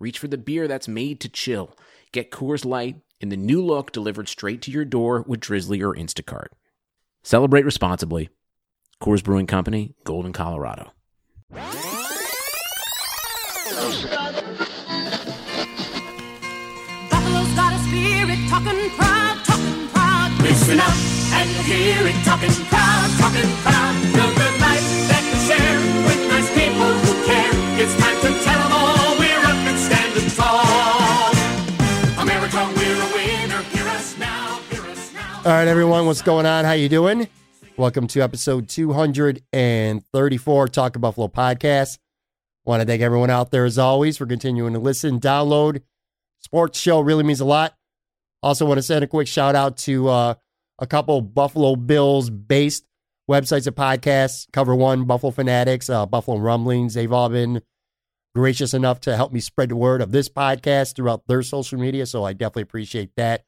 reach for the beer that's made to chill. Get Coors Light in the new look delivered straight to your door with Drizzly or Instacart. Celebrate responsibly. Coors Brewing Company, Golden, Colorado. Buffalo's got a spirit, talking proud, listen up and hear it, talking proud, build a life that you share with nice people who care. It's time to tell them all we're up and standing tall. America, we're a winner. Hear us now, hear us now. All right, everyone, what's going on? How you doing? Welcome to episode 234 Talking Buffalo podcast. Want to thank everyone out there, as always, for continuing to listen, download. Sports show really means a lot. Also want to send a quick shout out to a couple Buffalo Bills-based websites and podcasts. Cover One, Buffalo Fanatics, Buffalo Rumblings. They've all been gracious enough to help me spread the word of this podcast throughout their social media, so I definitely appreciate that.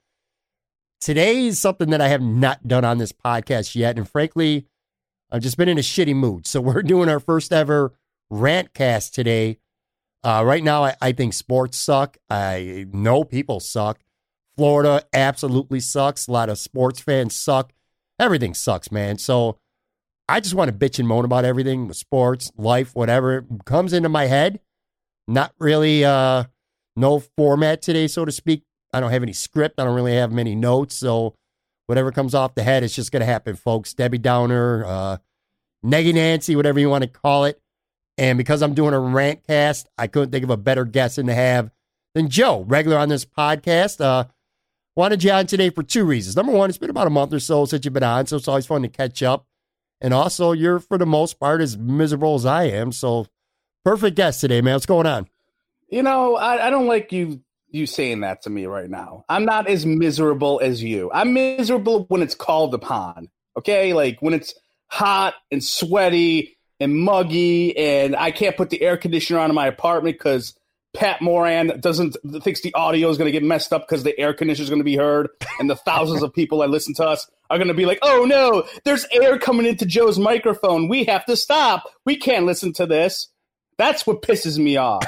Today is something that I have not done on this podcast yet, and frankly, I've just been in a shitty mood. So we're doing our first ever Rantcast today. Right now, I think sports suck. I know people suck. Florida absolutely sucks. A lot of sports fans suck. Everything sucks, man. So I just want to bitch and moan about everything with sports, life, whatever it comes into my head. Not really, no format today, so to speak. I don't have any script. I don't really have many notes. So whatever comes off the head, it's just going to happen, folks. Debbie Downer, Neggy Nancy, whatever you want to call it. And because I'm doing a rant cast, I couldn't think of a better guest than to have than Joe, regular on this podcast. Wanted you on today for two reasons. Number one, it's been about a month or so since you've been on, so it's always fun to catch up. And also, you're, for the most part, as miserable as I am. So perfect guest today, man. What's going on? You know, I don't like you saying that to me right now. I'm not as miserable as you. I'm miserable when it's called upon, okay? Like when it's hot and sweaty and muggy, and I can't put the air conditioner on in my apartment because Pat Moran thinks the audio is going to get messed up because the air conditioner is going to be heard, and the thousands of people that listen to us are going to be like, oh, no, there's air coming into Joe's microphone. We have to stop. We can't listen to this. That's what pisses me off.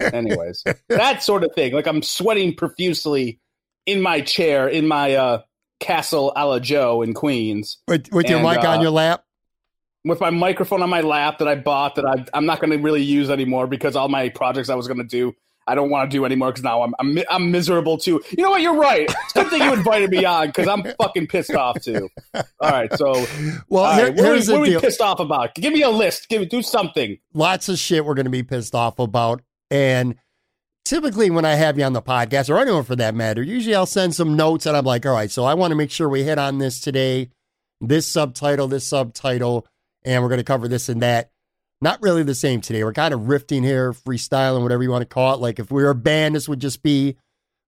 Anyways, that sort of thing. Like I'm sweating profusely in my chair, in my castle a la Joe in Queens. With your mic on your lap? With my microphone on my lap that I bought that I'm not going to really use anymore because all my projects I was going to do, I don't want to do anymore because now I'm miserable too. You know what? You're right. It's a good thing you invited me on because I'm fucking pissed off too. All right. So what are we pissed off about? Give me a list. Do something. Lots of shit we're going to be pissed off about. And typically when I have you on the podcast or anyone for that matter, usually I'll send some notes and I'm like, all right, so I want to make sure we hit on this today. This subtitle. And we're going to cover this and that. Not really the same today. We're kind of riffing here, freestyling, whatever you want to call it. Like if we were a band, this would just be a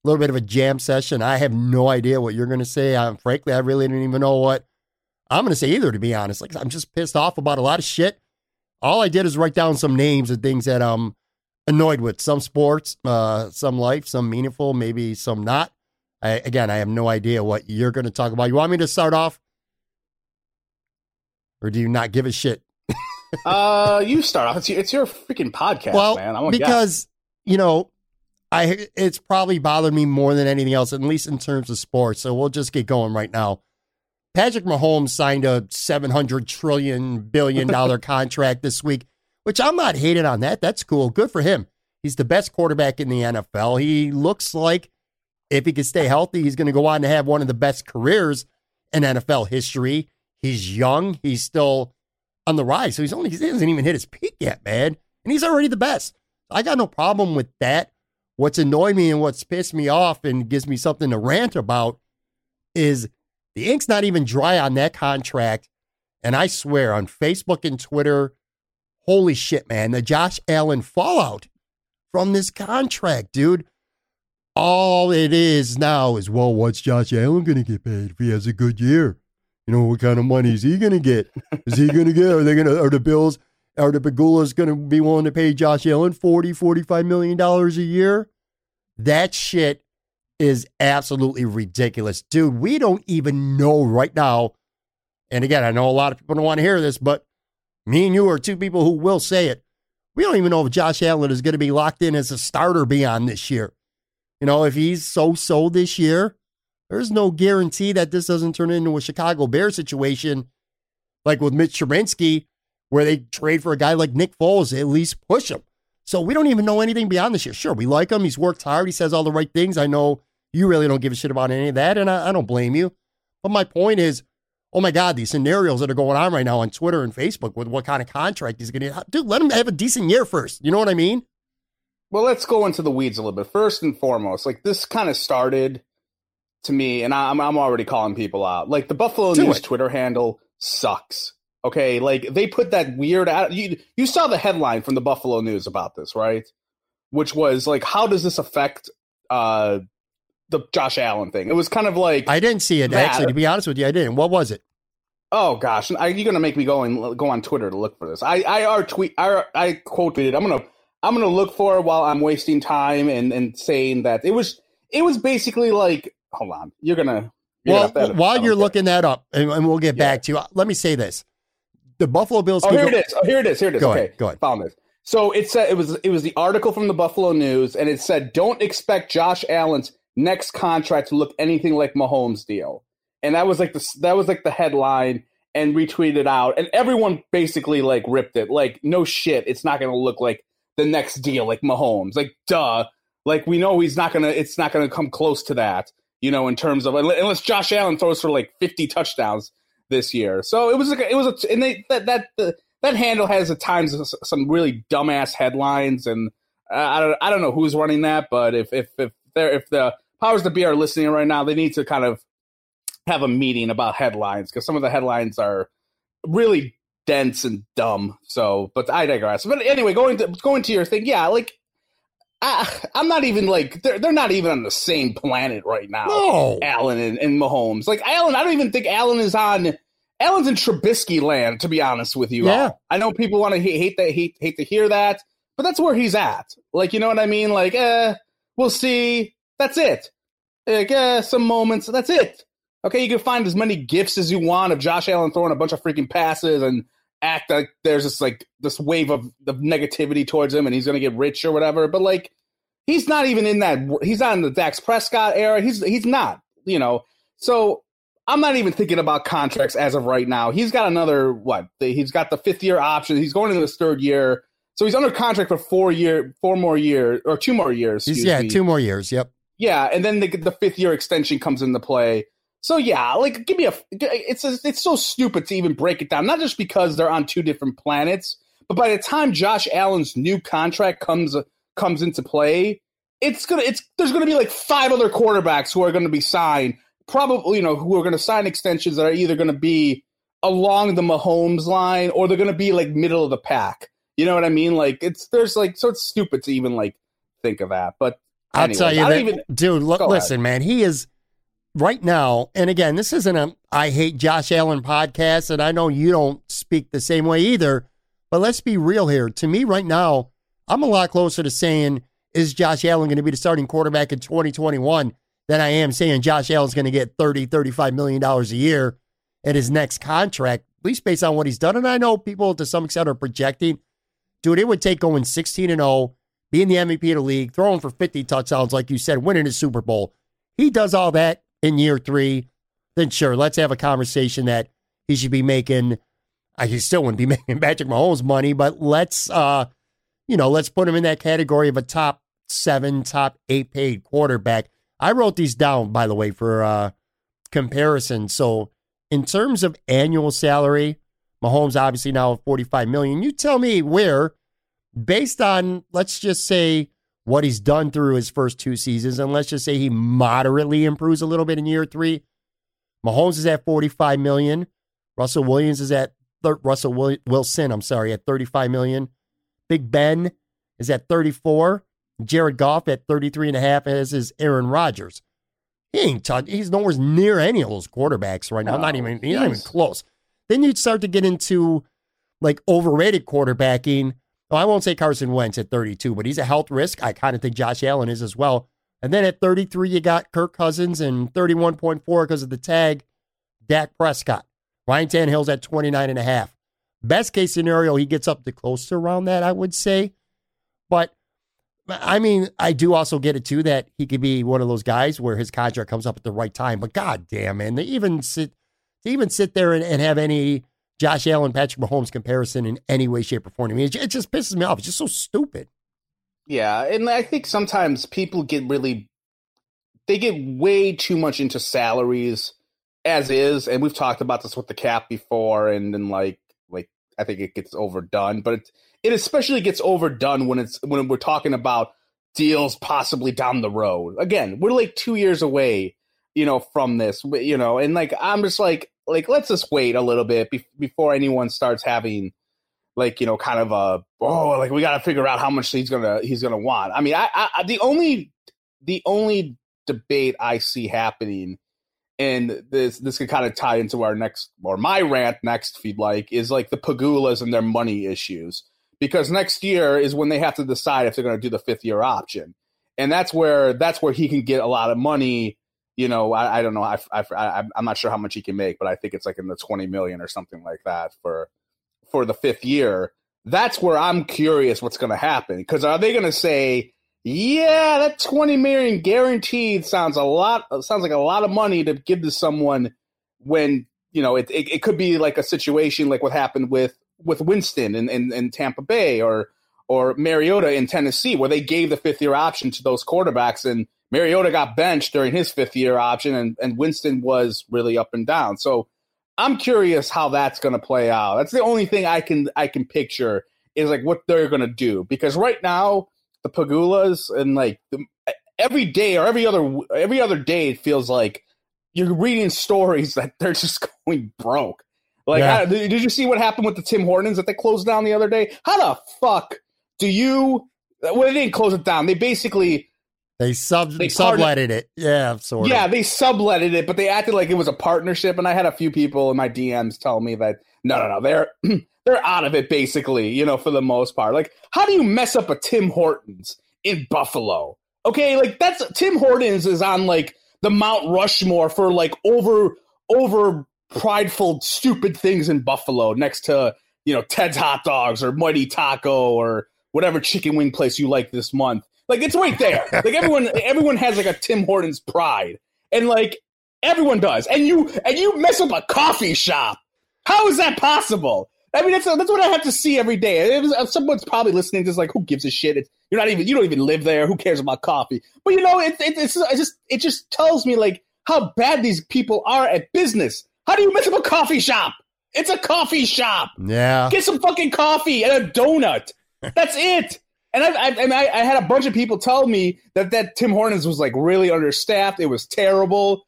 little bit of a jam session. I have no idea what you're going to say. Frankly, I really didn't even know what I'm going to say either, to be honest. Like I'm just pissed off about a lot of shit. All I did is write down some names and things that I'm annoyed with. Some sports, some life, some meaningful, maybe some not. I have no idea what you're going to talk about. You want me to start off? Or do you not give a shit? You start off. It's your freaking podcast, man. It's probably bothered me more than anything else, at least in terms of sports. So we'll just get going right now. Patrick Mahomes signed a $700 billion contract this week, which I'm not hating on that. That's cool. Good for him. He's the best quarterback in the NFL. He looks like if he can stay healthy, he's going to go on to have one of the best careers in NFL history. He's young. He's still on the rise. So he hasn't even hit his peak yet, man. And he's already the best. I got no problem with that. What's annoyed me and what's pissed me off and gives me something to rant about is the ink's not even dry on that contract. And I swear on Facebook and Twitter, holy shit, man, the Josh Allen fallout from this contract, dude. All it is now is, well, what's Josh Allen going to get paid if he has a good year? You know, what kind of money is he going to get? Are the Bills, are the Pegulas going to be willing to pay Josh Allen $40-45 million a year? That shit is absolutely ridiculous. Dude, we don't even know right now. And again, I know a lot of people don't want to hear this, but me and you are two people who will say it. We don't even know if Josh Allen is going to be locked in as a starter beyond this year. You know, if he's so-so this year, there's no guarantee that this doesn't turn into a Chicago Bears situation like with Mitch Trubisky, where they trade for a guy like Nick Foles, at least push him. So we don't even know anything beyond this year. Sure, we like him. He's worked hard. He says all the right things. I know you really don't give a shit about any of that, and I don't blame you. But my point is, oh my God, these scenarios that are going on right now on Twitter and Facebook with what kind of contract he's going to get. Dude, let him have a decent year first. You know what I mean? Well, let's go into the weeds a little bit. First and foremost, like, this kind of started to me, and I'm already calling people out. Like, the Buffalo News Twitter handle sucks. Okay, like, they put that weird out. You saw the headline from the Buffalo News about this, right? Which was like, how does this affect the Josh Allen thing? It was kind of like, I didn't see it actually. To be honest with you, I didn't. What was it? Oh gosh, you're gonna make me go on Twitter to look for this. I quote tweeted. I'm gonna look for it while I'm wasting time and saying that it was basically like, hold on, looking that up, and we'll get back to you. Let me say this. The Buffalo Bills. Oh, here it is. Go ahead. Go ahead. Found this. So it said it was the article from the Buffalo News, and it said, "Don't expect Josh Allen's next contract to look anything like Mahomes' deal." And that was like the headline, and retweeted out, and everyone basically like ripped it. Like, no shit, it's not going to look like the next deal like Mahomes. Like, duh. Like, we know he's not gonna. It's not going to come close to that. You know, in terms of, unless Josh Allen throws for like 50 touchdowns this year. So that handle has at times some really dumbass headlines, and I don't know who's running that, but if the powers that be are listening right now, they need to kind of have a meeting about headlines, because some of the headlines are really dense and dumb. So, but I digress. But anyway, going to your thing, yeah, like, I'm not even like, they're not even on the same planet right now. No. Allen and Mahomes. Like, Allen, I don't even think Allen's in Trubisky land, to be honest with you. Yeah. All. I know people want to hate to hear that, but that's where he's at. Like, you know what I mean? Like, we'll see. That's it. Like, some moments. That's it. Okay, you can find as many gifs as you want of Josh Allen throwing a bunch of freaking passes and act like there's this like this wave of negativity towards him, and he's going to get rich or whatever. But like, he's not even in that. He's not in the Dak Prescott era. He's not, you know. So I'm not even thinking about contracts as of right now. He's got another he's got the 5th year option. He's going into his 3rd year, so he's under contract for 2 more years. 2 more years. Yep. Yeah, and then the 5th year extension comes into play. So yeah, like, give me it's so stupid to even break it down. Not just because they're on two different planets, but by the time Josh Allen's new contract comes into play, there's gonna be like 5 other quarterbacks who are gonna be signed, probably, you know, who are gonna sign extensions that are either gonna be along the Mahomes line, or they're gonna be like middle of the pack. You know what I mean? Like, it's stupid to even like think of that. But anyways, I'll tell you listen, man, he is. Right now, and again, this isn't a I hate Josh Allen podcast, and I know you don't speak the same way either, but let's be real here. To me right now, I'm a lot closer to saying, is Josh Allen going to be the starting quarterback in 2021 than I am saying Josh Allen's going to get $30-35 million a year at his next contract, at least based on what he's done. And I know people to some extent are projecting, dude, it would take going 16-0, being the MVP of the league, throwing for 50 touchdowns, like you said, winning the Super Bowl. He does all that in year 3, then sure, let's have a conversation that he should be making. He still wouldn't be making Patrick Mahomes money, but let's put him in that category of a top 7, top 8 paid quarterback. I wrote these down, by the way, for comparison. So in terms of annual salary, Mahomes obviously now at $45 million. You tell me where, based on, let's just say, what he's done through his first 2 seasons, and let's just say he moderately improves a little bit in year 3. Mahomes is at $45 million. Russell Wilson at $35 million. Big Ben is at 34. Jared Goff at 33.5 as is Aaron Rodgers. He ain't he's nowhere near any of those quarterbacks right now. No, not even close. Then you'd start to get into like overrated quarterbacking. Well, I won't say Carson Wentz at 32, but he's a health risk. I kind of think Josh Allen is as well. And then at 33, you got Kirk Cousins, and 31.4 because of the tag, Dak Prescott. Ryan Tannehill's at 29.5. Best case scenario, he gets up to close to around that, I would say. But, I mean, I do also get it, too, that he could be one of those guys where his contract comes up at the right time. But, goddamn, man, to even sit there and have any Josh Allen, Patrick Mahomes comparison in any way, shape, or form, I mean, it just pisses me off. It's just so stupid. Yeah, and I think sometimes people get way too much into salaries as is, and we've talked about this with the cap before, and then like I think it gets overdone, but it especially gets overdone when we're talking about deals possibly down the road. Again, we're like 2 years away, from this, and I'm just like let's just wait a little bit before anyone starts having. We got to figure out how much he's gonna want. I mean, I the only debate I see happening, and this could kind of tie into our next or my rant next, if you'd like, is like the Pegulas and their money issues, because next year is when they have to decide if they're going to do the 5th year option, and that's where he can get a lot of money. I don't know, I'm not sure how much he can make, but I think it's like in the $20 million or something like that for the 5th year. That's where I'm curious what's going to happen. Because are they going to say, yeah, that $20 million guaranteed sounds like a lot of money to give to someone when, it could be like a situation like what happened with Winston in Tampa Bay or Mariota in Tennessee, where they gave the 5th year option to those quarterbacks, and Mariota got benched during his 5th year option, and Winston was really up and down. So I'm curious how that's going to play out. That's the only thing I can picture is like what they're going to do, because right now the Pegulas and every day or every other day it feels like you're reading stories that they're just going broke. Did you see what happened with the Tim Hortons that they closed down the other day? How the fuck do you? Well, they didn't close it down. They basically. They subletted it. Yeah, sort of. Yeah, they subletted it, but they acted like it was a partnership, and I had a few people in my DMs tell me that, no, they're out of it, basically, for the most part. Like, how do you mess up a Tim Hortons in Buffalo? Okay, that's Tim Hortons is on, the Mount Rushmore for, over prideful, stupid things in Buffalo next to, Ted's Hot Dogs or Mighty Taco or whatever chicken wing place you like this month. It's right there. Everyone has a Tim Hortons pride, and everyone does. And you mess up a coffee shop. How is that possible? I mean, that's what I have to see every day. Someone's probably listening, just who gives a shit? You don't even live there. Who cares about coffee? But it just tells me how bad these people are at business. How do you mess up a coffee shop? It's a coffee shop. Yeah. Get some fucking coffee and a donut. That's it. And I had a bunch of people tell me that Tim Hortons was really understaffed. It was terrible.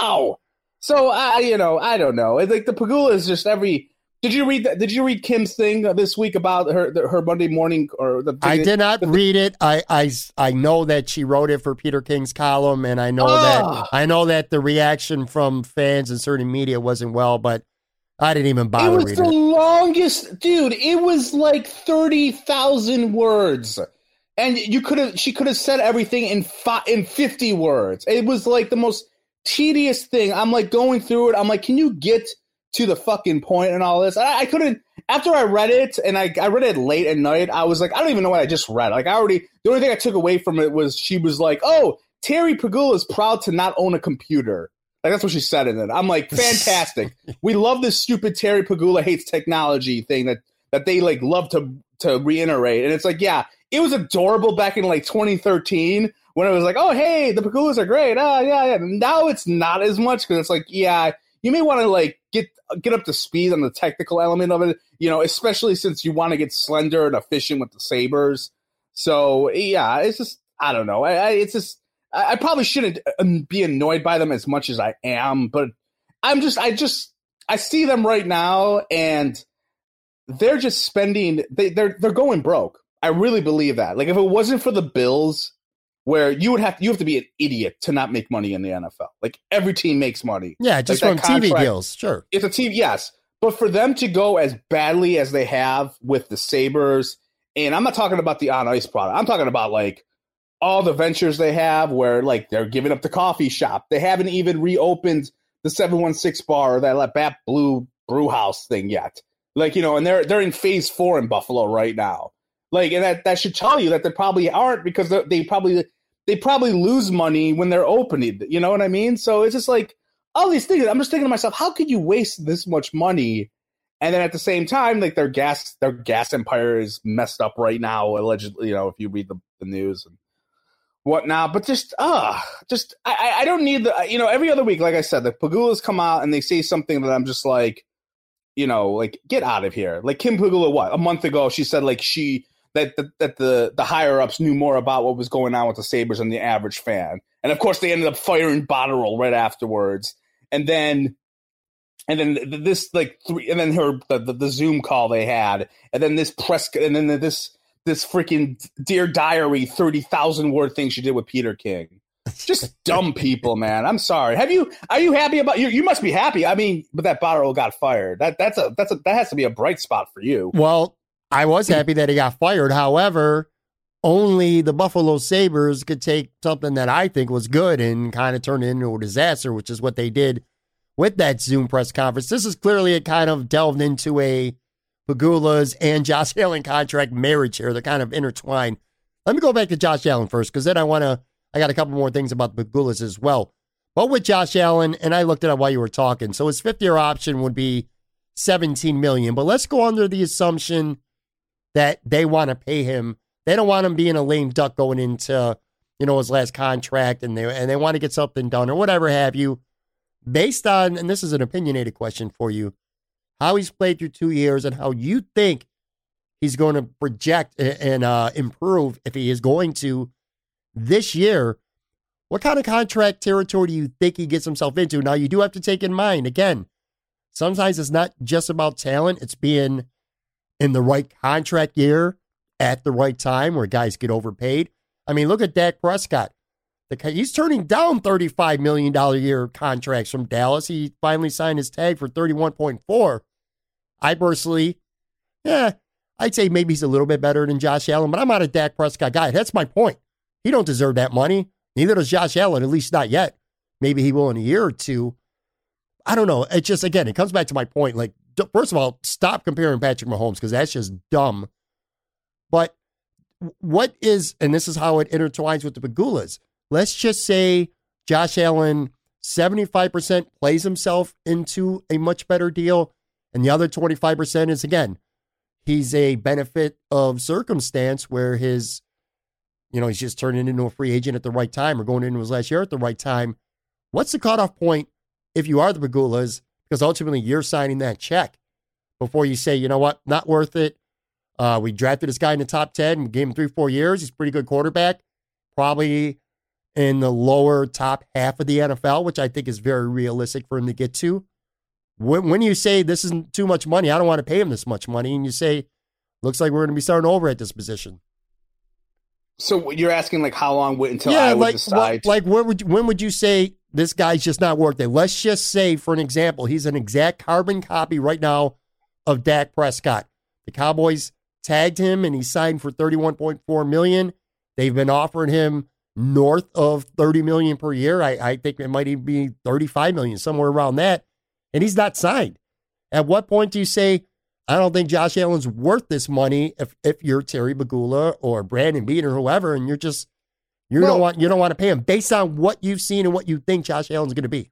How? So I don't know. It's the Pagula is just every. Did you read Kim's thing this week about her Monday morning or the? I did not read it. I know that she wrote it for Peter King's column, and I know that the reaction from fans and certain media wasn't well, but. I didn't even bother reading it. It was the longest, dude. It was 30,000 words, and she could have said everything in 50 words. It was the most tedious thing. I'm going through it. I'm can you get to the fucking point and all this? I couldn't. After I read it, and I read it late at night, I was I don't even know what I just read. The only thing I took away from it was she was oh, Terry Pegula is proud to not own a computer. That's what she said in it. I'm fantastic. We love this stupid Terry Pegula hates technology thing that they love to reiterate. And it's yeah, it was adorable back in 2013 when it was oh, hey, the Pegulas are great. Oh, yeah. Now it's not as much because it's yeah, you may want to get up to speed on the technical element of it, especially since you want to get slender and efficient with the Sabres. So, yeah, it's just, I don't know. It's just. I probably shouldn't be annoyed by them as much as I am, but I see them right now, and they're just spending. They're going broke. I really believe that. Like, if it wasn't for the Bills, where you have to be an idiot to not make money in the NFL. Like, every team makes money. Yeah, just like from TV deals, sure. It's a team, yes. But for them to go as badly as they have with the Sabres, and I'm not talking about the on-ice product. I'm talking about, like, all the ventures they have where, like, they're giving up the coffee shop. They haven't even reopened the 716 bar or that like, Bat Blue brew house thing yet. Like, you know, and they're in phase 4 in Buffalo right now. Like, and that should tell you that they probably aren't, because they probably lose money when they're opening. You know what I mean? So it's just like all these things. I'm just thinking to myself, how could you waste this much money? And then at the same time, like their gas empire is messed up right now, allegedly. You know, if you read the news and whatnot. But I don't need the. You know, every other week, like I said, the Pegulas come out and they say something that I'm just like, you know, like, get out of here. Like, Kim Pegula, a month ago, she said like she. That the higher-ups knew more about what was going on with the Sabres than the average fan. And, of course, they ended up firing Botterill right afterwards. And then this, like, three – and then her the Zoom call they had. And then this press – and then this freaking Dear Diary 30,000-word thing she did with Peter King. Just dumb people, man. I'm sorry. Are you happy about you? You must be happy. I mean, but that Botterill got fired. That has to be a bright spot for you. Well – I was happy that he got fired. However, only the Buffalo Sabres could take something that I think was good and kind of turn it into a disaster, which is what they did with that Zoom press conference. This is clearly a kind of delved into a Pegulas and Josh Allen contract marriage here. They're kind of intertwined. Let me go back to Josh Allen first, because then I got a couple more things about the Pegulas as well. But with Josh Allen, and I looked it up while you were talking, so his fifth-year option would be $17 million. But let's go under the assumption that they want to pay him. They don't want him being a lame duck going into, you know, his last contract, and they want to get something done or whatever have you. Based on, and this is an opinionated question for you, how he's played through 2 years and how you think he's going to project and improve if he is going to this year, what kind of contract territory do you think he gets himself into? Now, you do have to take in mind, again, sometimes it's not just about talent. It's being in the right contract year at the right time where guys get overpaid. I mean, look at Dak Prescott. He's turning down $35 million a year contracts from Dallas. He finally signed his tag for $31.4. I personally, I'd say maybe he's a little bit better than Josh Allen, but I'm not a Dak Prescott guy. That's my point. He don't deserve that money. Neither does Josh Allen, at least not yet. Maybe he will in a year or two. I don't know. It just, again, it comes back to my point. Like, first of all, stop comparing Patrick Mahomes, because that's just dumb. But what is, and this is how it intertwines with the Pegulas, let's just say Josh Allen, 75% plays himself into a much better deal, and the other 25% is, again, he's a benefit of circumstance where his, you know, he's just turning into a free agent at the right time or going into his last year at the right time. What's the cutoff point if you are the Pegulas? Because ultimately, you're signing that check before you say, you know what, not worth it. We drafted this guy in the top 10. We gave him 3-4 years. He's a pretty good quarterback, probably in the lower top half of the NFL, which I think is very realistic for him to get to. When you say this isn't too much money, I don't want to pay him this much money, and you say, looks like we're going to be starting over at this position. So you're asking, like, how long until I would decide? When would you say this guy's just not worth it? Let's just say, for an example, he's an exact carbon copy right now of Dak Prescott. The Cowboys tagged him, and he signed for $31.4 million. They've been offering him north of $30 million per year. I think it might even be $35 million, somewhere around that. And he's not signed. At what point do you say, I don't think Josh Allen's worth this money if you're Terry Pegula or Brandon Bean or whoever, and you're just, you don't want to pay him based on what you've seen and what you think Josh Allen's going to be.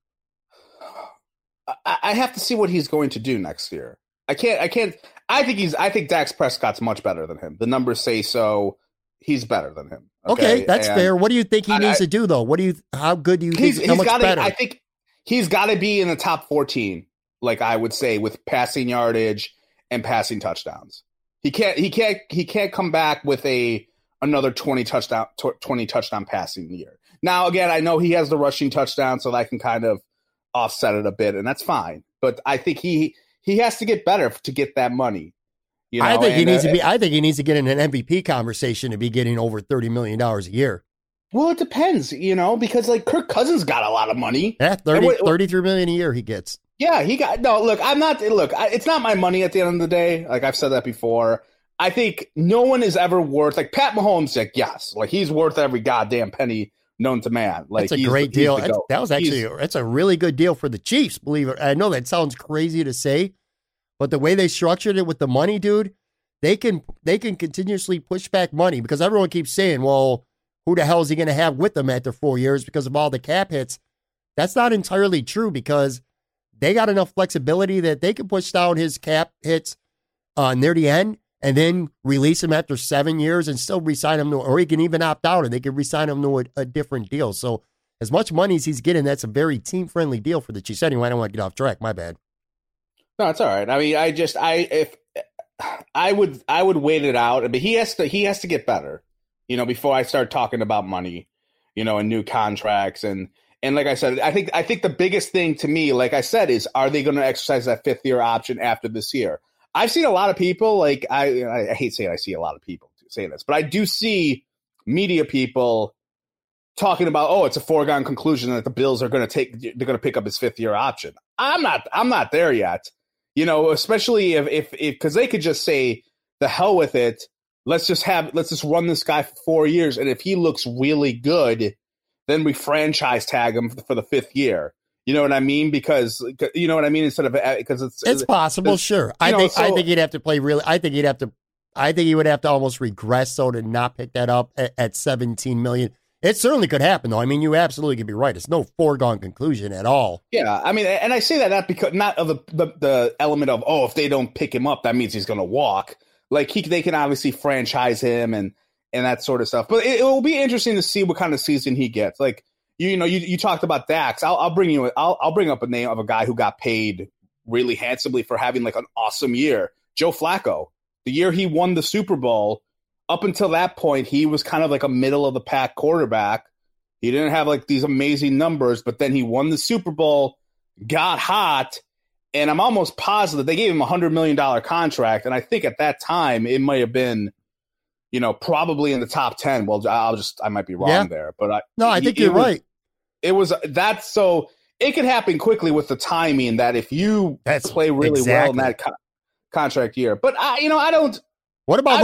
I have to see what he's going to do next year. I think Dak Prescott's much better than him. The numbers say so. He's better than him. Okay, that's fair. What do you think he needs to do though? How good do you think he's much better? I think he's got to be in the top 14, like I would say, with passing yardage and passing touchdowns. He can't come back with another 20 touchdown passing year. Now, again, I know he has the rushing touchdown, so that can kind of offset it a bit, and that's fine. But I think he has to get better to get that money. You know, I think he needs to be. I think he needs to get in an MVP conversation to be getting over $30 million a year. Well, it depends, you know, because like Kirk Cousins got a lot of money. Yeah, 33 million a year he gets. Yeah, he got no. Look, I'm not. Look, it's not my money at the end of the day. Like I've said that before. I think no one is ever worth like Pat Mahomes. Like yes, like he's worth every goddamn penny known to man. Like that's a great deal. That was actually that's a really good deal for the Chiefs. Believe it. I know that sounds crazy to say. But the way they structured it with the money, dude, they can continuously push back money because everyone keeps saying, well, who the hell is he going to have with them after 4 years because of all the cap hits? That's not entirely true because they got enough flexibility that they can push down his cap hits near the end and then release him after 7 years and still re-sign him, or he can even opt out and they can re-sign him to a different deal. So as much money as he's getting, that's a very team-friendly deal for the Chiefs. Anyway, I don't want to get off track. My bad. No, it's all right. I mean, I would wait it out, but he has to get better, you know, before I start talking about money, you know, and new contracts and like I said, I think the biggest thing to me, like I said, is are they going to exercise that 5th year option after this year? I've seen a lot of people like I hate saying I see a lot of people say this, but I do see media people talking about, oh, it's a foregone conclusion that the Bills are going to pick up his 5th year option. I'm not there yet. You know, especially if because they could just say the hell with it. Let's just run this guy for 4 years, and if he looks really good, then we franchise tag him for the 5th year. You know what I mean? Because you know what I mean. Instead of because it's possible, sure. I think he'd have to play really. I think he would have to almost regress so to not pick that up at $17 million. It certainly could happen, though. I mean, you absolutely could be right. It's no foregone conclusion at all. Yeah, I mean, and I say that not because not of the element of, oh, if they don't pick him up, that means he's going to walk. Like they can obviously franchise him and that sort of stuff. But it will be interesting to see what kind of season he gets. Like you talked about Dax. I'll bring up a name of a guy who got paid really handsomely for having like an awesome year. Joe Flacco, the year he won the Super Bowl. Up until that point, he was kind of like a middle-of-the-pack quarterback. He didn't have, like, these amazing numbers, but then he won the Super Bowl, got hot, and I'm almost positive they gave him a $100 million contract, and I think at that time it might have been, you know, probably in the top 10. Well, I might be wrong there. But I think you're right. It was – that's – so it could happen quickly with the timing that if you play really well in that contract year. But, I don't – What about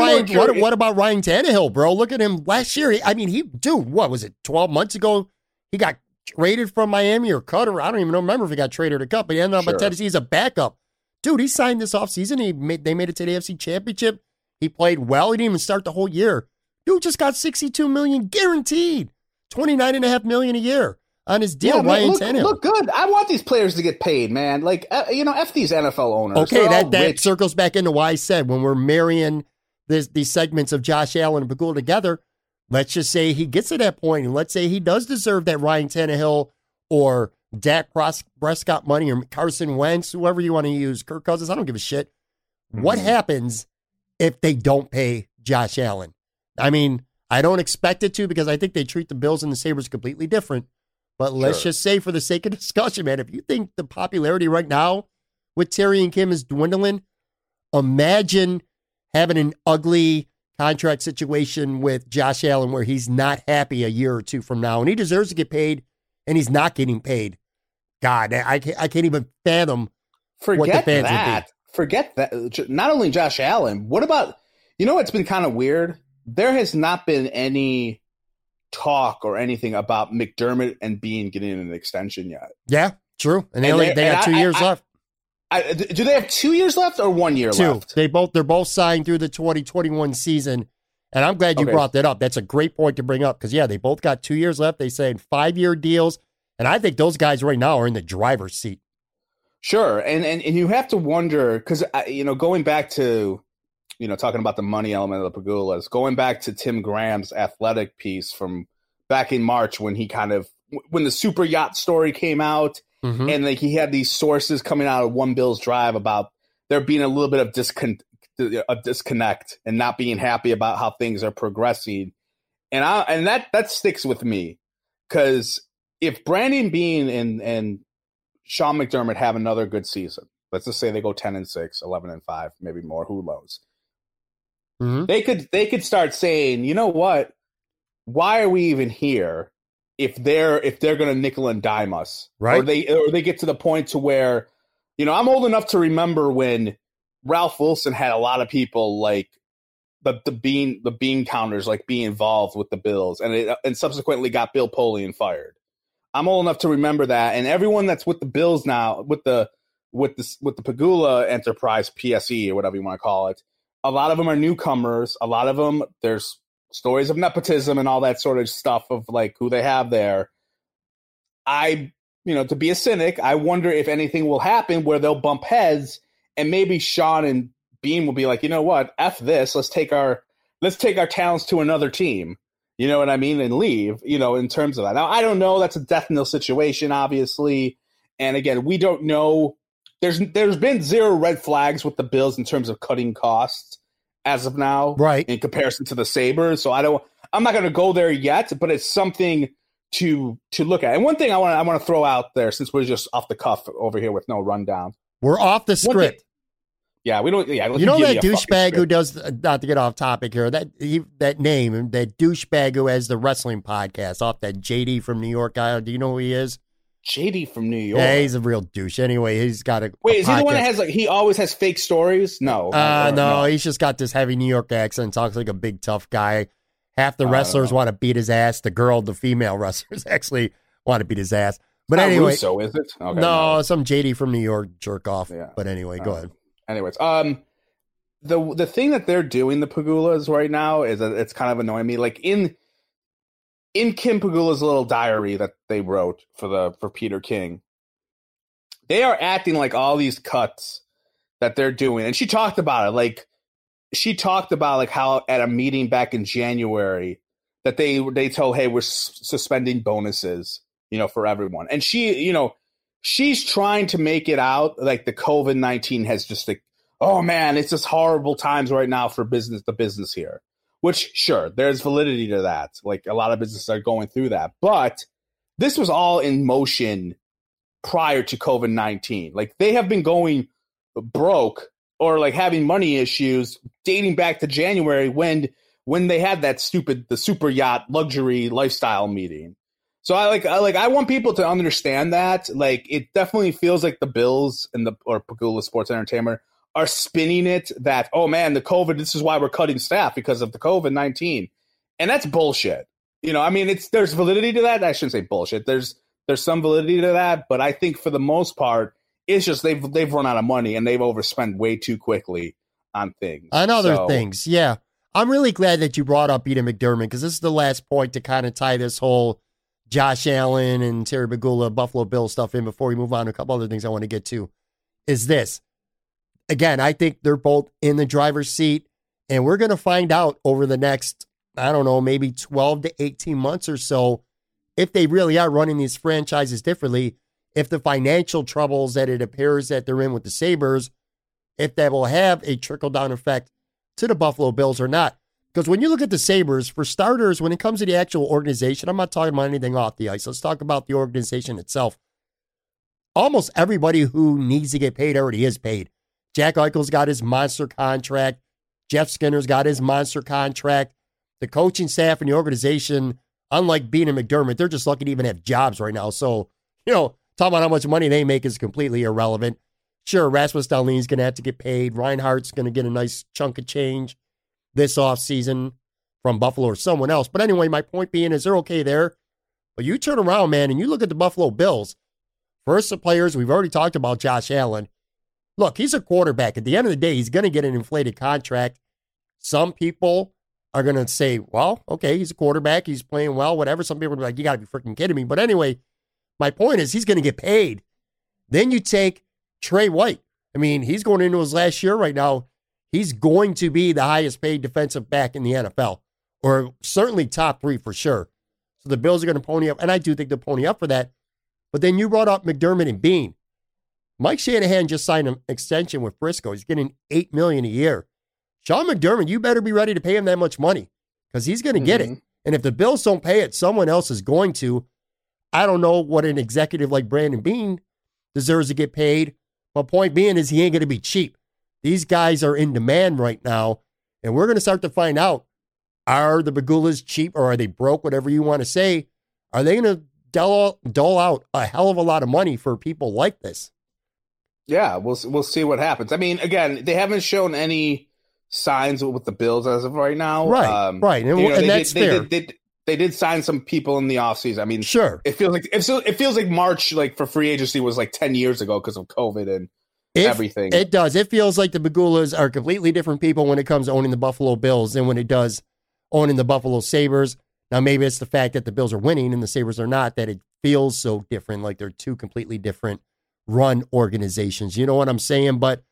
Ryan Tannehill, bro? Look at him last year. What was it, 12 months ago? He got traded from Miami or cut, or I don't even remember if he got traded or cut, but he ended up at Tennessee as a backup. Dude, he signed this offseason. They made it to the AFC Championship. He played well. He didn't even start the whole year. Dude just got $62 million guaranteed, $29.5 million a year on his deal. Yeah, Ryan Tannehill. Look good. I want these players to get paid, man. Like, F these NFL owners. Okay, that circles back into why I said when we're marrying these segments of Josh Allen and Pegulas together, let's just say he gets to that point, and let's say he does deserve that Ryan Tannehill or Dak Prescott money or Carson Wentz, whoever you want to use, Kirk Cousins, I don't give a shit. What happens if they don't pay Josh Allen? I mean, I don't expect it to because I think they treat the Bills and the Sabres completely different. But let's just say for the sake of discussion, man, if you think the popularity right now with Terry and Kim is dwindling, imagine having an ugly contract situation with Josh Allen where he's not happy a year or two from now. And he deserves to get paid, and he's not getting paid. God, I can't even fathom what the fans would be. Forget that. Not only Josh Allen, what about, you know what's been kind of weird? There has not been any talk or anything about McDermott and Bean getting an extension yet. Yeah, true. And they got two years left. Do they have 2 years left or 1 year left? They're both signed through the 2021 season. And I'm glad you brought that up. That's a great point to bring up because, yeah, they both got 2 years left. They signed 5-year deals. And I think those guys right now are in the driver's seat. Sure. And you have to wonder because, going back to, talking about the money element of the Pegulas, going back to Tim Graham's athletic piece from back in March when he when the super yacht story came out. Mm-hmm. And like he had these sources coming out of One Bills Drive about there being a little bit of disconnect and not being happy about how things are progressing, and that sticks with me because if Brandon Bean and Sean McDermott have another good season, let's just say they go 10-6, 11-5, maybe more, who knows? Mm-hmm. They could start saying, you know what? Why are we even here if they're going to nickel and dime us, right? Or they get to the point to where, you know, I'm old enough to remember when Ralph Wilson had a lot of people like the bean counters like be involved with the Bills, and subsequently got Bill Polian fired. I'm old enough to remember that, and everyone that's with the Bills now, with the Pegula Enterprise PSE or whatever you want to call it, a lot of them are newcomers. A lot of them, there's stories of nepotism and all that sort of stuff of like who they have there. To be a cynic, I wonder if anything will happen where they'll bump heads, and maybe Sean and Beam will be like, you know what, F this, let's take our talents to another team. You know what I mean? And leave, you know, in terms of that. Now, I don't know. That's a death knell situation, obviously. And again, we don't know. There's been zero red flags with the Bills in terms of cutting costs as of now, right? In comparison to the Sabres. So I'm not going to go there yet, but it's something to look at. And one thing I want to throw out there, since we're just off the cuff over here with no rundown. We're off the script. Yeah, we don't. Yeah, you know that douchebag who does, not to get off topic here, that douchebag who has the wrestling podcast off that JD from New York guy. Do you know who he is? JD from New York. Yeah, he's a real douche. Anyway, he's got a. Wait, is he the one that has like he always has fake stories? No, no, he's just got this heavy New York accent. Talks like a big tough guy. Half the wrestlers want to beat his ass. The female wrestlers actually want to beat his ass. But anyway, so is it? Okay, no, some JD from New York jerk off. Yeah. But anyway, go ahead. Anyways, the thing that they're doing, the Pegulas right now, is that it's kind of annoying me. Like in Kim Pegula's little diary that they wrote for Peter King, they are acting like all these cuts that they're doing, and she talked about it. Like she talked about like how at a meeting back in January that they told, hey, we're suspending bonuses, you know, for everyone, and she, you know. She's trying to make it out like the COVID-19 has just like, oh man, it's just horrible times right now for the business here, which sure, there's validity to that. Like a lot of businesses are going through that, but this was all in motion prior to COVID-19. Like they have been going broke or like having money issues dating back to January when they had that the super yacht luxury lifestyle meeting. So I want people to understand that. Like it definitely feels like the Bills or Pegula Sports Entertainment are spinning it that, oh man, the COVID, this is why we're cutting staff because of the COVID-19. And that's bullshit. You know, I mean, there's validity to that. I shouldn't say bullshit. There's some validity to that, but I think for the most part, it's just they've run out of money and they've overspent way too quickly on things. On other things, yeah. I'm really glad that you brought up Peter McDermott because this is the last point to kind of tie this whole Josh Allen and Terry Pegula, Buffalo Bills stuff in before we move on to a couple other things I want to get to is this. Again, I think they're both in the driver's seat, and we're going to find out over the next, I don't know, maybe 12 to 18 months or so if they really are running these franchises differently, if the financial troubles that it appears that they're in with the Sabres, if that will have a trickle-down effect to the Buffalo Bills or not. Because when you look at the Sabres, for starters, when it comes to the actual organization, I'm not talking about anything off the ice. Let's talk about the organization itself. Almost everybody who needs to get paid already is paid. Jack Eichel's got his monster contract. Jeff Skinner's got his monster contract. The coaching staff and the organization, unlike Bean and McDermott, they're just lucky to even have jobs right now. So, you know, talking about how much money they make is completely irrelevant. Sure, Rasmus Dahlin's going to have to get paid. Reinhardt's going to get a nice chunk of change this offseason from Buffalo or someone else. But anyway, my point being is they're okay there. But you turn around, man, and you look at the Buffalo Bills. First, the players, we've already talked about Josh Allen. Look, he's a quarterback. At the end of the day, he's going to get an inflated contract. Some people are going to say, well, okay, he's a quarterback. He's playing well, whatever. Some people are like, you got to be freaking kidding me. But anyway, my point is he's going to get paid. Then you take Trey White. I mean, he's going into his last year right now. He's going to be the highest paid defensive back in the NFL, or certainly top three for sure. So the Bills are going to pony up, and I do think they'll pony up for that. But then you brought up McDermott and Bean. Mike Shanahan just signed an extension with Frisco. He's getting $8 million a year. Sean McDermott, you better be ready to pay him that much money because he's going to get it. And if the Bills don't pay it, someone else is going to. I don't know what an executive like Brandon Bean deserves to get paid. My point being is he ain't going to be cheap. These guys are in demand right now, And we're going to start to find out, are the Pegulas cheap or are they broke, whatever you want to say? Are they going to dole out a hell of a lot of money for people like this? Yeah, we'll see what happens. I mean, again, they haven't shown any signs with the Bills as of right now. Right, right. And, you know, and that's fair. They did sign some people in the offseason. I mean, sure. It feels like March, like for free agency, was like 10 years ago because of COVID and everything. It does. It feels like the Pegulas are completely different people when it comes to owning the Buffalo Bills than when it does owning the Buffalo Sabres. Now, maybe it's the fact that the Bills are winning and the Sabres are not, that it feels so different, like they're two completely different run organizations. You know what I'm saying? But,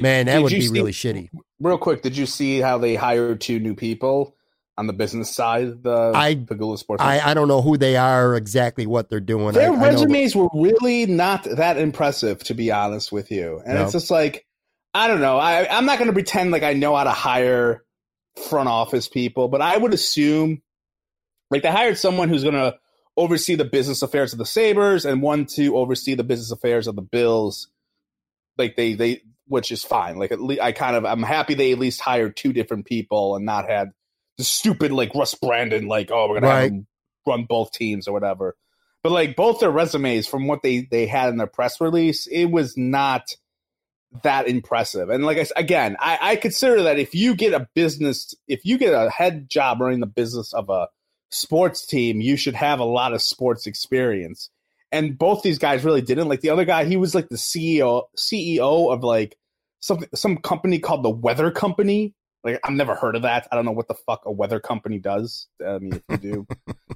man, that would be really shitty. Real quick, did you see how they hired two new people on the business side, the Pegula Sports? I don't know who they are, exactly what they're doing. Their resumes were really not that impressive, to be honest with you. And it's just like, I don't know. I'm not going to pretend like I know how to hire front office people, but I would assume like they hired someone who's going to oversee the business affairs of the Sabres and one to oversee the business affairs of the Bills. Like they which is fine. Like at least I'm happy they at least hired two different people and not had the stupid, like, Russ Brandon, like, oh, we're going to have him run both teams or whatever. But, like, both their resumes from what they had in their press release, it was not that impressive. And, like, I consider that if you get a business, if you get a head job running the business of a sports team, you should have a lot of sports experience. And both these guys really didn't. Like, the other guy, he was, like, the CEO of, like, some company called the Weather Company. Like, I've never heard of that. I don't know what the fuck a weather company does. I mean, if you do,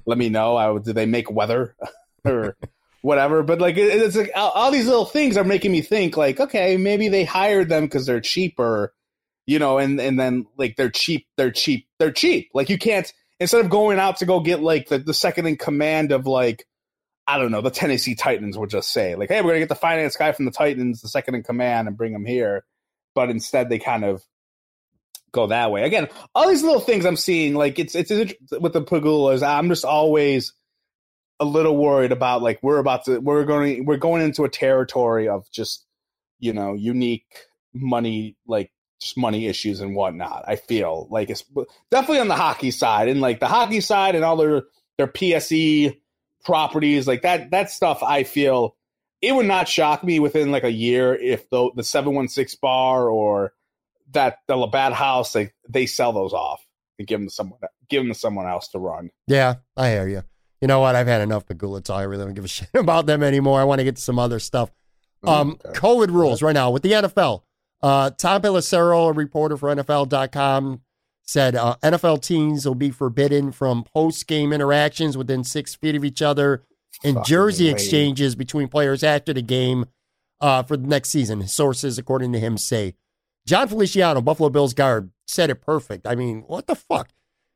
let me know. Do they make weather or whatever? But, like, it's like all these little things are making me think, like, okay, maybe they hired them because they're cheaper, you know, and then, like, they're cheap. Like, you can't, instead of going out to go get, like, the second in command of, like, I don't know, the Tennessee Titans would just say, like, hey, we're going to get the finance guy from the Titans, the second in command, and bring him here. But instead they kind of go that way. Again, all these little things I'm seeing, like it's with the Pegulas, I'm just always a little worried about, like, we're going into a territory of just, you know, unique money, like just money issues and whatnot. I feel like it's definitely on the hockey side, and like the hockey side and all their PSE properties, like that stuff. I feel it would not shock me within like a year if the 716 bar or that the Labatt House, they sell those off and give them to someone else to run. Yeah, I hear you. You know what? I've had enough Pegula talk. I really don't give a shit about them anymore. I want to get to some other stuff. Okay. COVID rules right now with the NFL. Tom Pelissero, a reporter for NFL.com, said NFL teams will be forbidden from post-game interactions within 6 feet of each other and jersey exchanges between players after the game for the next season. Sources, according to him, say. John Feliciano, Buffalo Bills guard, said it perfect. I mean, what the fuck?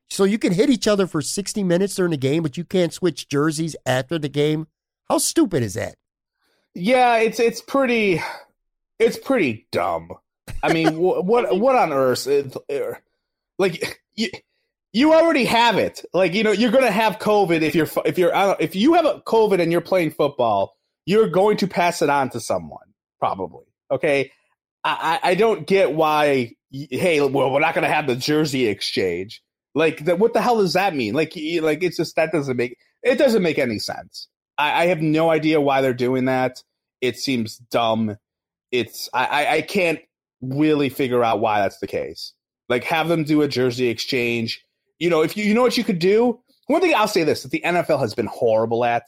So you can hit each other for 60 minutes during the game, but you can't switch jerseys after the game? How stupid is that? Yeah, it's pretty dumb. I mean, what on earth? Like you already have it. Like, you know, you're going to have COVID if you have a COVID and you're playing football, you're going to pass it on to someone probably. Okay. I don't get why, hey, well, we're not going to have the jersey exchange. Like, what the hell does that mean? Like it's just it doesn't make any sense. I have no idea why they're doing that. It seems dumb. I can't really figure out why that's the case. Like, have them do a jersey exchange. You know, if you know what you could do? One thing I'll say this, that the NFL has been horrible at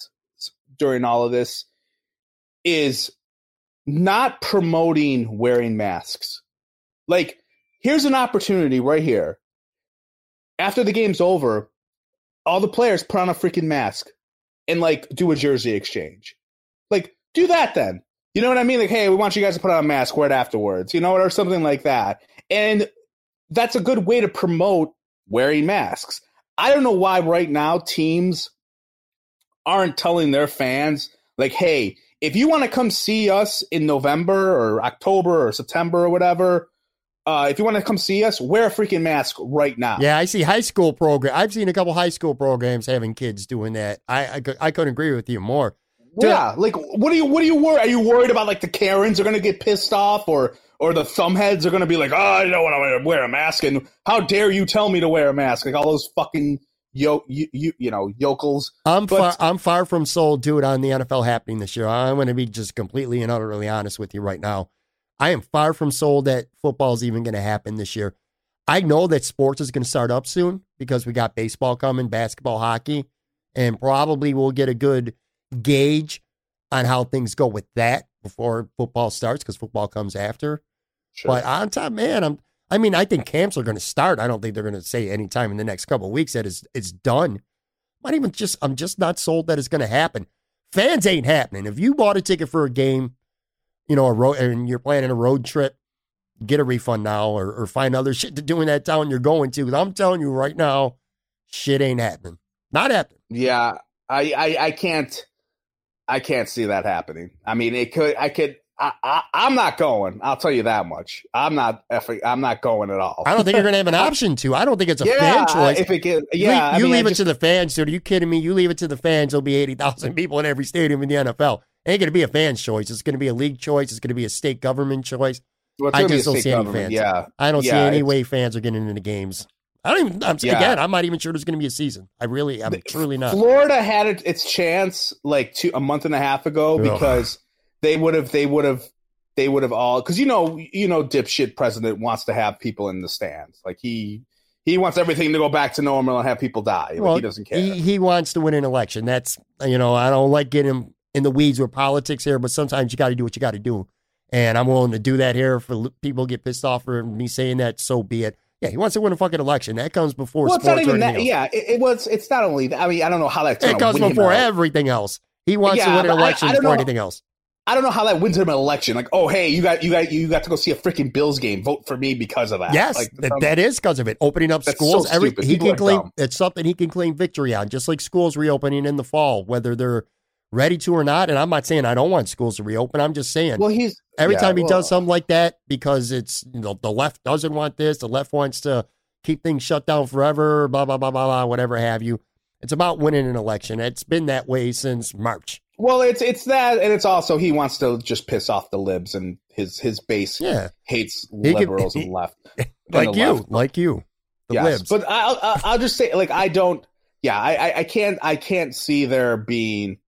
during all of this is – not promoting wearing masks. Like, here's an opportunity right here. After the game's over, all the players put on a freaking mask and, like, do a jersey exchange. Like, do that then. You know what I mean? Like, hey, we want you guys to put on a mask, wear it afterwards, you know, or something like that. And that's a good way to promote wearing masks. I don't know why right now teams aren't telling their fans, like, hey, if you want to come see us in November or October or September or whatever, if you want to come see us, wear a freaking mask right now. Yeah, I see high school programs. I've seen a couple high school programs having kids doing that. I couldn't agree with you more. Yeah, like what are you worried? Are you worried about like the Karens are going to get pissed off, or the thumbheads are going to be like, oh, I don't want to wear a mask, and how dare you tell me to wear a mask? Like all those fucking yokels. I'm far from sold, dude, on the NFL happening this year. I'm going to be just completely and utterly honest with you right now. I am far from sold that football is even going to happen this year. I know that sports is going to start up soon because we got baseball coming, basketball, hockey, and probably we'll get a good gauge on how things go with that before football starts, because football comes after. Sure. But on top, man, I think camps are going to start. I don't think they're going to say any time in the next couple of weeks that it's done. I'm just not sold that it's going to happen. Fans ain't happening. If you bought a ticket for a game, and you're planning a road trip, get a refund now or find other shit to do in that town you're going to. Because I'm telling you right now, shit ain't happening. Not happening. Yeah, I can't see that happening. I mean, it could. I'm not going. I'll tell you that much. I'm not going at all. I don't think you're going to have an option to. I don't think it's a fan choice. You leave it to the fans, dude. Are you kidding me? You leave it to the fans. There'll be 80,000 people in every stadium in the NFL. It ain't going to be a fan's choice. It's going to be a league choice. It's going to be a state government choice. Well, I just don't see any fans. Yeah. I don't see any way fans are getting into games. I'm not even sure there's going to be a season. I'm truly not. Florida had its chance like a month and a half ago because they would have all, because dipshit president wants to have people in the stands. Like he wants everything to go back to normal and have people die. Well, he doesn't care. He wants to win an election. That's, I don't like getting in the weeds with politics here, but sometimes you got to do what you got to do. And I'm willing to do that here. For people get pissed off for me saying that, so be it. Yeah, he wants to win a fucking election. That comes before sports. Well, it's not even that. Yeah, it's not only that. I mean, I don't know how that comes before everything else. He wants to win an election before anything else. I don't know how that wins him an election. Like, oh, hey, you got to go see a freaking Bills game. Vote for me because of that. Yes, like, that is because of it. Opening up schools. So he can claim it's something he can claim victory on, just like schools reopening in the fall, whether they're ready to or not. And I'm not saying I don't want schools to reopen. I'm just saying every time he does something like that, because it's the left doesn't want this. The left wants to keep things shut down forever, blah, blah, blah, blah, blah, whatever have you. It's about winning an election. It's been that way since March. Well, it's that, and it's also he wants to just piss off the libs, and his base hates liberals and left. Like the libs. But I'll just say, like, I can't see there being,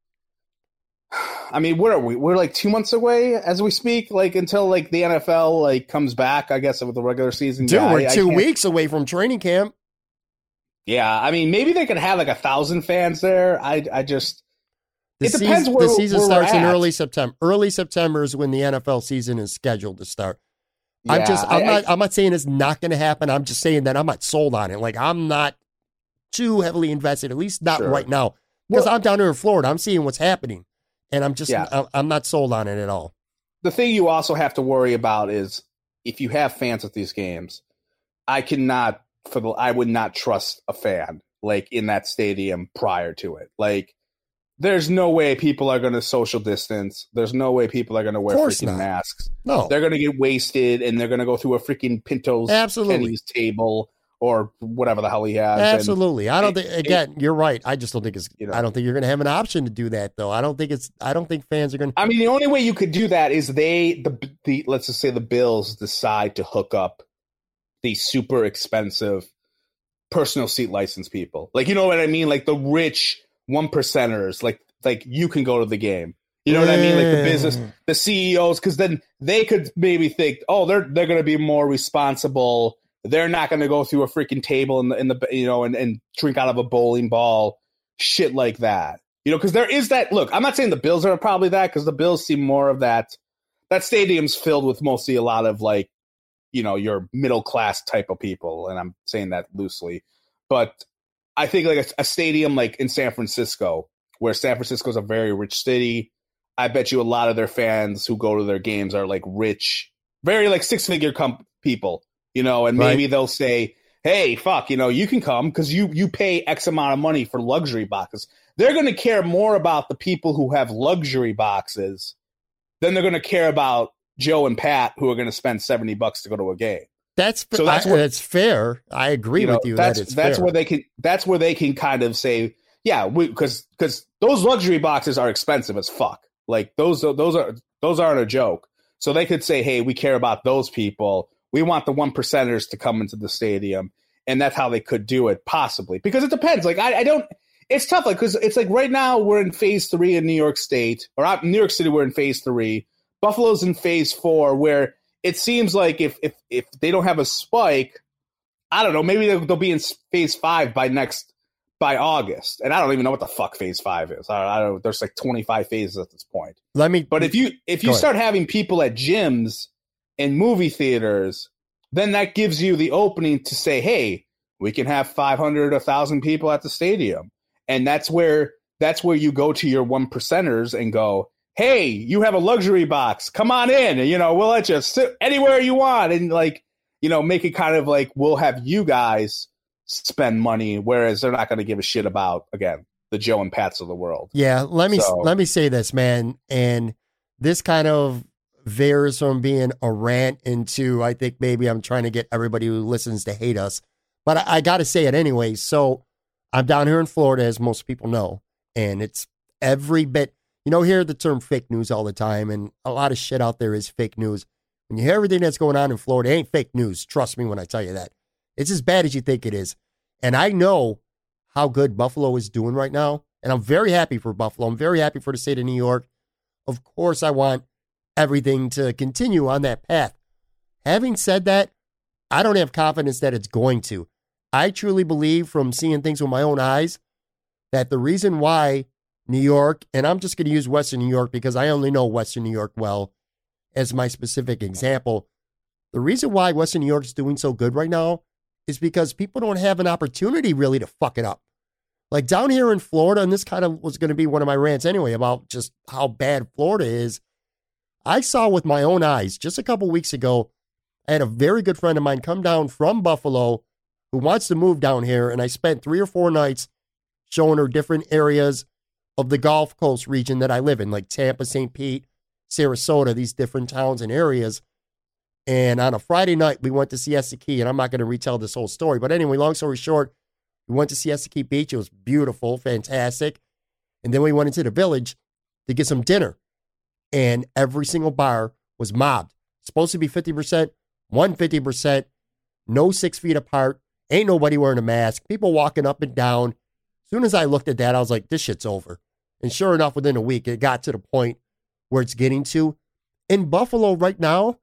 I mean, what are we? We're like 2 months away as we speak, like until like the NFL like comes back, I guess, with the regular season. Dude, we're 2 weeks away from training camp. Yeah, I mean, maybe they can have like 1,000 fans there. It depends where the season starts in early September. Early September is when the NFL season is scheduled to start. Yeah, I'm not saying it's not going to happen. I'm just saying that I'm not sold on it. Like, I'm not too heavily invested, at least not right now, because I'm down here in Florida. I'm seeing what's happening. And I'm not sold on it at all. The thing you also have to worry about is if you have fans at these games, I would not trust a fan like in that stadium prior to it. Like, there's no way people are going to social distance. There's no way people are going to wear freaking masks. No, they're going to get wasted, and they're going to go through a freaking Pinto's Kenny's table or whatever the hell he has. Absolutely. And I don't think, again, you're right. I just don't think it's, I don't think you're going to have an option to do that though. I don't think fans are going to, I mean, the only way you could do that is let's just say the Bills decide to hook up the super expensive personal seat license people. Like, you know what I mean? Like the rich 1%ers, like you can go to the game. You know what I mean? Like the business, the CEOs, because then they could maybe think, oh, they're going to be more responsible. They're not going to go through a freaking table and drink out of a bowling ball, shit like that. Because there is that. Look, I'm not saying the Bills are probably that, because the Bills see more of that. That stadium's filled with mostly a lot of like, your middle class type of people, and I'm saying that loosely. But I think like a stadium like in San Francisco, where San Francisco's a very rich city, I bet you a lot of their fans who go to their games are like rich, very like six-figure people. And maybe they'll say, hey, fuck, you can come because you pay X amount of money for luxury boxes. They're going to care more about the people who have luxury boxes than they're going to care about Joe and Pat, who are going to spend $70 to go to a game. That's fair. I agree with you. That's where they can kind of say, Yeah, because those luxury boxes are expensive as fuck. Like those aren't a joke. So they could say, hey, we care about those people. We want the 1%ers to come into the stadium. And that's how they could do it, possibly. Because it depends. Like, I don't – it's tough. Like, because it's like right now we're in phase 3 in New York State. Or out in New York City, we're in phase 3. Buffalo's in phase 4, where it seems like if they don't have a spike, I don't know, maybe they'll be in phase 5 by August. And I don't even know what the fuck phase 5 is. I don't know. There's like 25 phases at this point. But if you start having people at gyms and movie theaters, then that gives you the opening to say, hey, we can have 500, 1,000 people at the stadium. And that's where you go to your 1%ers and go, hey, you have a luxury box. Come on in. And, you know, we'll let you sit anywhere you want. And, like, you know, make it kind of like we'll have you guys spend money, whereas they're not going to give a shit about, again, the Joe and Pats of the world. Yeah, let me say this, man. And this kind of varies from being a rant into, I think maybe I'm trying to get everybody who listens to hate us, but I got to say it anyway. So I'm down here in Florida, as most people know, and it's every bit, you know, hear the term fake news all the time, and a lot of shit out there is fake news. When you hear everything that's going on in Florida, it ain't fake news. Trust me when I tell you that. It's as bad as you think it is. And I know how good Buffalo is doing right now, and I'm very happy for Buffalo. I'm very happy for the state of New York. Of course, I want everything to continue on that path. Having said that, I don't have confidence that it's going to. I truly believe, from seeing things with my own eyes, that the reason why New York, and I'm just going to use Western New York because I only know Western New York well as my specific example, the reason why Western New York is doing so good right now is because people don't have an opportunity really to fuck it up. Like down here in Florida, and this kind of was going to be one of my rants anyway about just how bad Florida is. I saw with my own eyes just a couple weeks ago, I had a very good friend of mine come down from Buffalo who wants to move down here, and I spent 3 or 4 nights showing her different areas of the Gulf Coast region that I live in, like Tampa, St. Pete, Sarasota, these different towns and areas. And on a Friday night, we went to Siesta Key, and I'm not going to retell this whole story. But anyway, long story short, we went to Siesta Key Beach. It was beautiful, fantastic. And then we went into the village to get some dinner. And every single bar was mobbed. It's supposed to be 50%, 150%, no 6 feet apart, ain't nobody wearing a mask, people walking up and down. As soon as I looked at that, I was like, this shit's over. And sure enough, within a week, it got to the point where it's getting to. In Buffalo right now,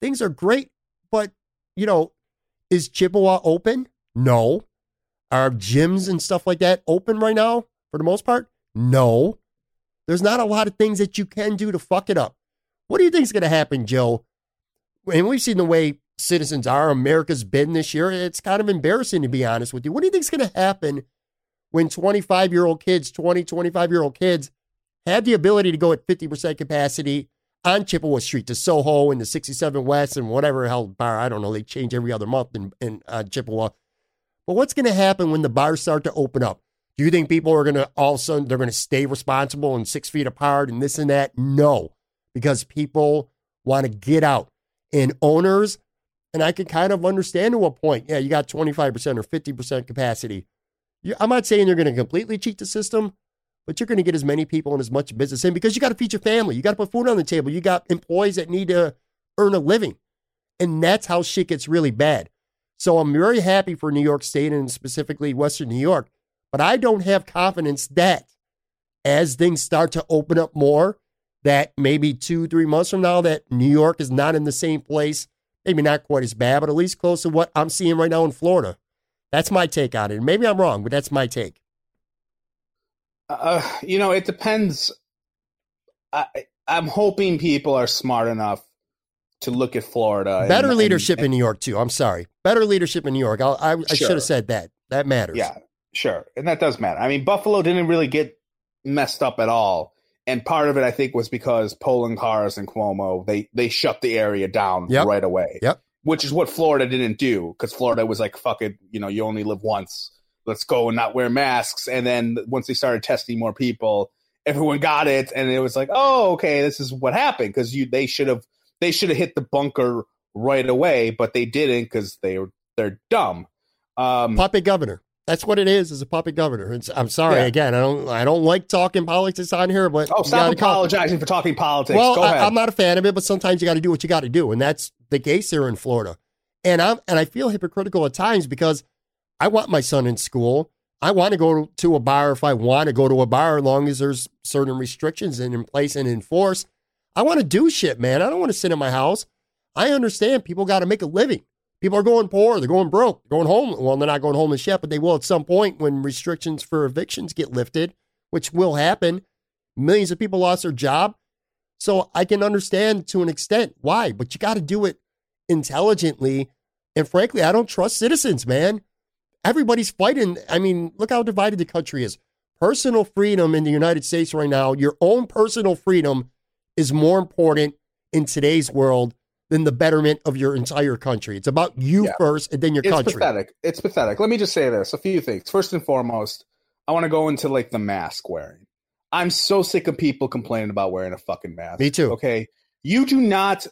things are great, but, you know, is Chippewa open? No. Are gyms and stuff like that open right now for the most part? No. There's not a lot of things that you can do to fuck it up. What do you think is going to happen, Joe? And we've seen the way citizens are. America's been this year. It's kind of embarrassing, to be honest with you. What do you think is going to happen when 25-year-old kids, 20, 25-year-old kids have the ability to go at 50% capacity on Chippewa Street to Soho and the 67 West and whatever hell bar? I don't know. They change every other month in Chippewa. But what's going to happen when the bars start to open up? Do you think people are going to all of a sudden, they're going to stay responsible and 6 feet apart and this and that? No, because people want to get out. And owners, and I can kind of understand to a point, yeah, you got 25% or 50% capacity. I'm not saying you're going to completely cheat the system, but you're going to get as many people and as much business in because you got to feed your family. You got to put food on the table. You got employees that need to earn a living. And that's how shit gets really bad. So I'm very happy for New York State and specifically Western New York. But I don't have confidence that as things start to open up more, that maybe 2-3 months from now, that New York is not in the same place. Maybe not quite as bad, but at least close to what I'm seeing right now in Florida. That's my take on it. Maybe I'm wrong, but that's my take. You know, it depends. I'm hoping people are smart enough to look at Florida. Better leadership in New York, too. I'm sorry. Better leadership in New York. I should have said that. That matters. Yeah. Sure. And that does matter. I mean, Buffalo didn't really get messed up at all. And part of it, I think, was because Poland, Carson, and Cuomo, they shut the area down right away. Yep. Which is what Florida didn't do, because Florida was like, fuck it, you know, you only live once. Let's go and not wear masks. And then once they started testing more people, everyone got it. And it was like, oh, okay, this is what happened. Because they should have hit the bunker right away, but they didn't because they're dumb. Puppet governor. That's what it is a puppet governor. It's, I'm sorry, again, I don't like talking politics on here, but stop apologizing for talking politics. Well, Go ahead. I'm not a fan of it, but sometimes you got to do what you got to do, and that's the case here in Florida. And I feel hypocritical at times because I want my son in school. I want to go to a bar if I want to go to a bar, as long as there's certain restrictions in place and enforced. I want to do shit, man. I don't want to sit in my house. I understand people got to make a living. People are going poor. They're going broke. They're going home. Well, they're not going homeless yet, but they will at some point when restrictions for evictions get lifted, which will happen. Millions of people lost their job. So I can understand to an extent why, but you got to do it intelligently. And frankly, I don't trust citizens, man. Everybody's fighting. I mean, look how divided the country is. Personal freedom in the United States right now, your own personal freedom is more important in today's world than the betterment of your entire country. It's about you first and then your country. It's pathetic. Let me just say this, a few things. First and foremost, I want to go into like the mask wearing. I'm so sick of people complaining about wearing a fucking mask. Me too. Okay. You do not.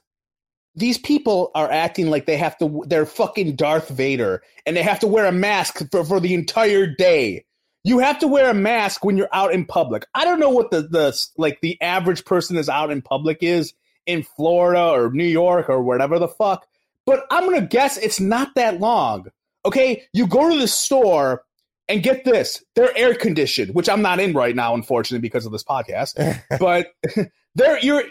These people are acting like they have to, they're fucking Darth Vader and they have to wear a mask for the entire day. You have to wear a mask when you're out in public. I don't know what the average person is out in public is in Florida or New York or whatever the fuck. But I'm going to guess it's not that long. Okay, you go to the store and get this. They're air conditioned, which I'm not in right now, unfortunately, because of this podcast. But you're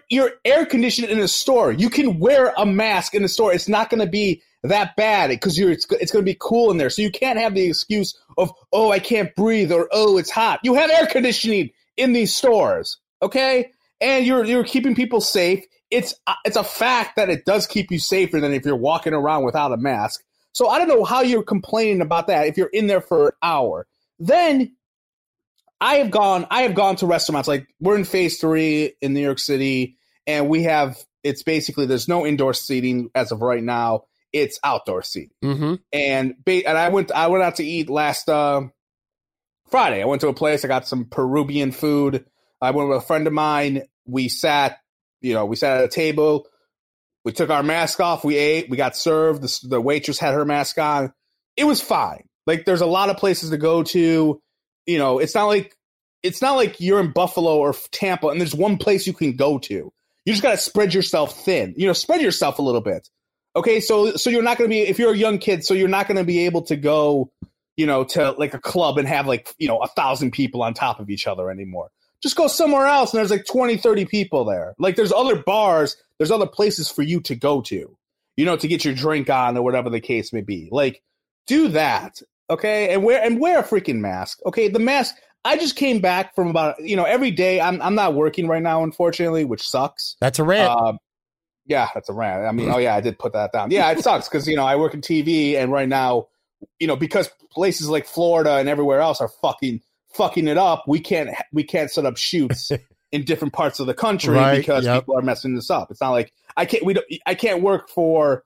air conditioned in a store. You can wear a mask in the store. It's not going to be that bad because it's going to be cool in there. So you can't have the excuse of, oh, I can't breathe or, oh, it's hot. You have air conditioning in these stores. Okay, and you're keeping people safe. It's a fact that it does keep you safer than if you're walking around without a mask. So I don't know how you're complaining about that if you're in there for an hour. Then I have gone to restaurants. Like, we're in phase 3 in New York City, and it's basically there's no indoor seating as of right now. It's outdoor seating. Mm-hmm. And I went out to eat last Friday. I went to a place. I got some Peruvian food. I went with a friend of mine. We sat at a table. We took our mask off. We ate. We got served. The waitress had her mask on. It was fine. Like, there's a lot of places to go to. You know, it's not like you're in Buffalo or Tampa and there's one place you can go to. You just got to spread yourself thin. You know, spread yourself a little bit. Okay, so you're not going to be, if you're a young kid, so you're not going to be able to go, you know, to like a club and have like, you know, 1,000 people on top of each other anymore. Just go somewhere else and there's like 20, 30 people there. Like, there's other bars, there's other places for you to go to, you know, to get your drink on or whatever the case may be. Like, do that, okay? And wear a freaking mask, okay? The mask, I just came back from about, you know, every day, I'm not working right now, unfortunately, which sucks. That's a rant. Yeah, that's a rant. I mean, oh yeah, I did put that down. Yeah, it sucks because, you know, I work in TV and right now, you know, because places like Florida and everywhere else are fucking it up, we can't set up shoots in different parts of the country, right, because people are messing this up. It's not like I can't work for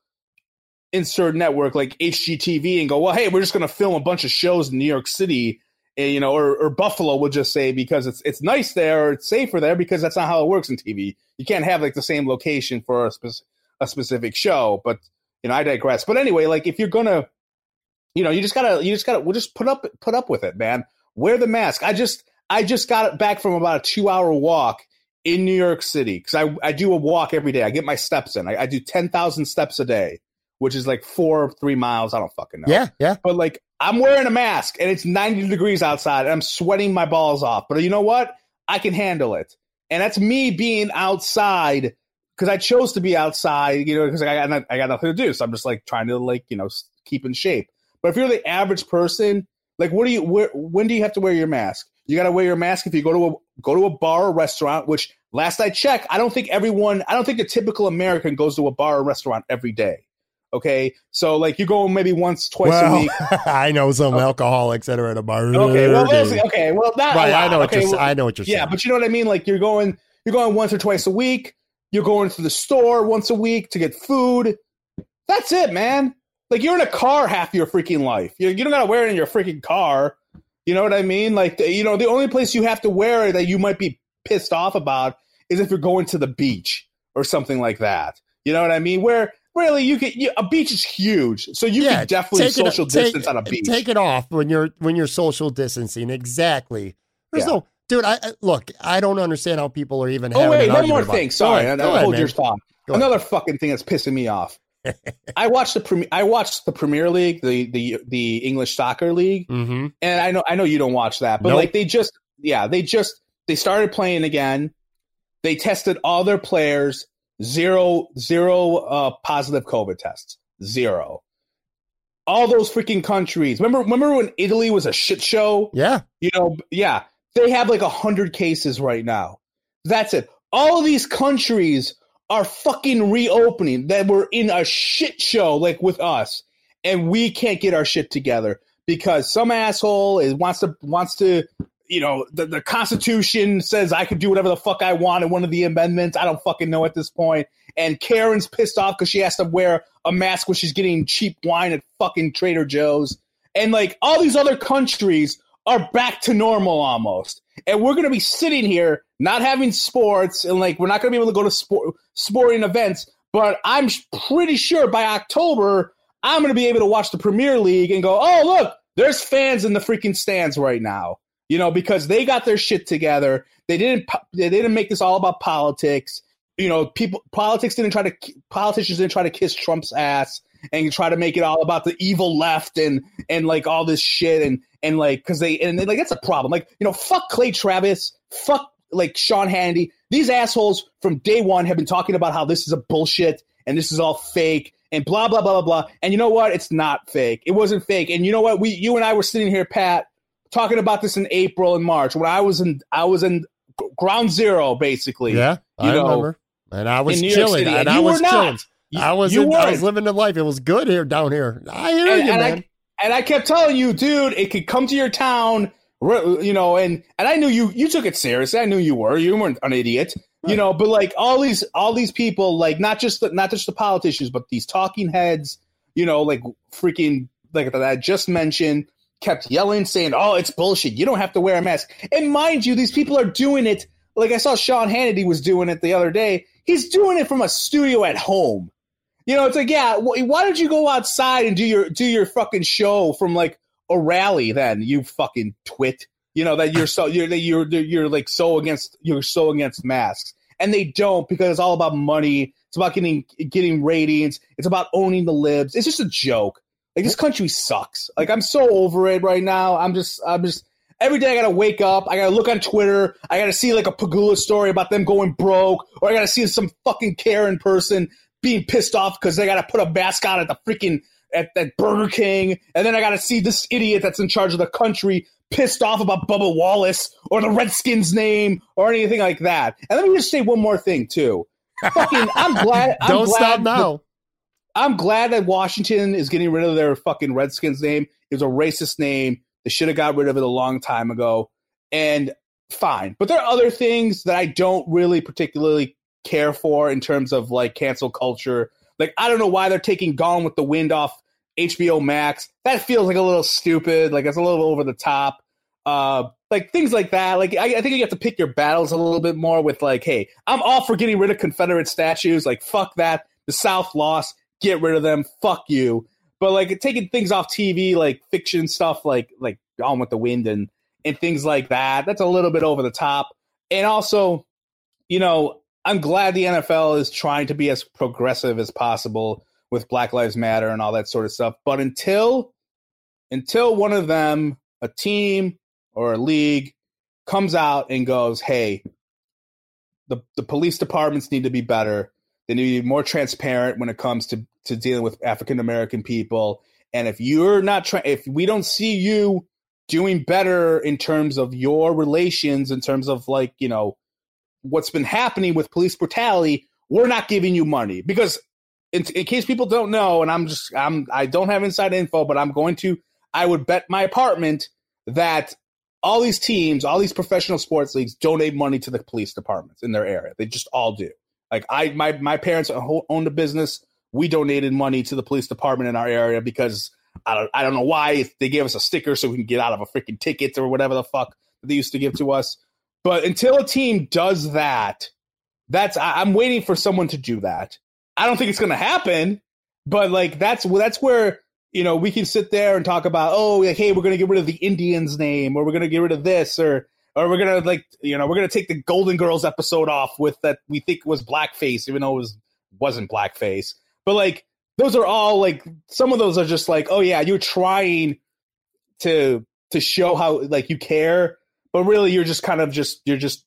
insert network like HGTV and go, well, hey, we're just going to film a bunch of shows in New York City, and, you know, or Buffalo, we'll just say, because it's nice there or it's safer there, because that's not how it works in TV. You can't have like the same location for a specific show. But, you know, I digress. But anyway, like, if you're gonna, you know, you just gotta we'll just put up with it, man. Wear the mask. I just got back from about a 2-hour walk in New York City because I do a walk every day. I get my steps in. I do 10,000 steps a day, which is like 4 or 3 miles. I don't fucking know. Yeah. But like, I'm wearing a mask and it's 90 degrees outside and I'm sweating my balls off. But you know what? I can handle it. And that's me being outside because I chose to be outside, you know, because I got nothing to do. So I'm just like trying to like, you know, keep in shape. But if you're the average person, like, when do you have to wear your mask? You got to wear your mask if you go to a bar or restaurant, which last I checked, I don't think the typical American goes to a bar or restaurant every day. Okay? So like, you go maybe once, twice a week. I know some alcoholics that are at a bar. Okay, well, okay. Well, not right, I know, okay, I know what you're saying. Yeah, but you know what I mean? Like, you're going once or twice a week. You're going to the store once a week to get food. That's it, man. Like, you're in a car half your freaking life. You don't got to wear it in your freaking car. You know what I mean? Like, you know, the only place you have to wear it that you might be pissed off about is if you're going to the beach or something like that. You know what I mean? Where, really, you could. A beach is huge, so you can definitely social distance on a beach. Take it off when you're social distancing. Exactly. There's no, dude. I don't understand how people are even. Oh wait, one more thing. Sorry, hold your thought. Another fucking thing that's pissing me off. I watched the Premier League, the English Soccer League, mm-hmm. and I know you don't watch that, but like they started playing again. They tested all their players. Zero positive COVID tests. Zero. All those freaking countries. Remember when Italy was a shit show? Yeah. They have like 100 cases right now. That's it. All of these countries are fucking reopening that were in a shit show like with us, and we can't get our shit together because some asshole wants to. The Constitution says I could do whatever the fuck I want in one of the amendments. I don't fucking know at this point. And Karen's pissed off because she has to wear a mask when she's getting cheap wine at fucking Trader Joe's. And, like, all these other countries are back to normal almost. And we're going to be sitting here not having sports and, like, we're not going to be able to go to sporting events. But I'm pretty sure by October I'm going to be able to watch the Premier League and go, oh, look, there's fans in the freaking stands right now. Because they got their shit together. They didn't make this all about politics. Politicians didn't try to kiss Trump's ass and try to make it all about the evil left and like all this shit and like because they like that's a problem. Like fuck Clay Travis, fuck like Sean Hannity. These assholes from day one have been talking about how this is a bullshit and this is all fake. And blah blah blah blah blah. And you know what? It's not fake. It wasn't fake. And you know what? You and I were sitting here, Pat, talking about this in April and March when I was in ground zero basically. Yeah, I remember. And I was chilling. And I was chilling. I was living the life. It was good here down here. I hear you, man. I kept telling you, dude, it could come to your town. And I knew you took it seriously. I knew you weren't an idiot. Right. But like all these people, like not just the politicians, but these talking heads. Like freaking like that I just mentioned. Kept yelling, saying, oh, it's bullshit. You don't have to wear a mask. And mind you, these people are doing it. Like I saw Sean Hannity was doing it the other day. He's doing it from a studio at home. It's like, yeah, why don't you go outside and do your fucking show from like a rally then, you fucking twit, that you're so against masks. And they don't because it's all about money. It's about getting ratings. It's about owning the libs. It's just a joke. Like this country sucks. Like I'm so over it right now. I'm just every day I gotta wake up. I gotta look on Twitter. I gotta see like a Pegulas story about them going broke, or I gotta see some fucking Karen person being pissed off because they gotta put a mask on at the freaking at Burger King, and then I gotta see this idiot that's in charge of the country pissed off about Bubba Wallace or the Redskins name or anything like that. And let me just say one more thing too. Fucking, I'm glad. Don't stop now. I'm glad that Washington is getting rid of their fucking Redskins name. It was a racist name. They should have got rid of it a long time ago. And fine. But there are other things that I don't really particularly care for in terms of, like, cancel culture. Like, I don't know why they're taking Gone with the Wind off HBO Max. That feels like a little stupid. Like, it's a little over the top. Like, things like that. Like, I think you have to pick your battles a little bit more with, like, hey, I'm all for getting rid of Confederate statues. Like, fuck that. The South lost. Get rid of them. Fuck you. But like taking things off TV, like fiction stuff, like Gone with the Wind and things like that. That's a little bit over the top. And also, I'm glad the NFL is trying to be as progressive as possible with Black Lives Matter and all that sort of stuff. But until one of them, a team or a league, comes out and goes, hey, the police departments need to be better. They need to be more transparent when it comes to dealing with African-American people. And if you're not if we don't see you doing better in terms of your relations, in terms of like, what's been happening with police brutality, we're not giving you money. Because in case people don't know, and I don't have inside info, but I would bet my apartment that all these teams, all these professional sports leagues donate money to the police departments in their area. They just all do. Like my parents owned a business. We donated money to the police department in our area because I don't know why they gave us a sticker so we can get out of a freaking ticket or whatever the fuck they used to give to us. But until a team does that, I'm waiting for someone to do that. I don't think it's going to happen. But like that's where, you know, we can sit there and talk about, oh, like, hey, we're going to get rid of the Indians name, or we're going to get rid of this, or we're going to, like, you know, we're going to take the Golden Girls episode off with that we think was blackface, even though it wasn't blackface. But like those are all like, some of those are just like, oh yeah, you're trying to show how like you care, but really you're just kind of just you're just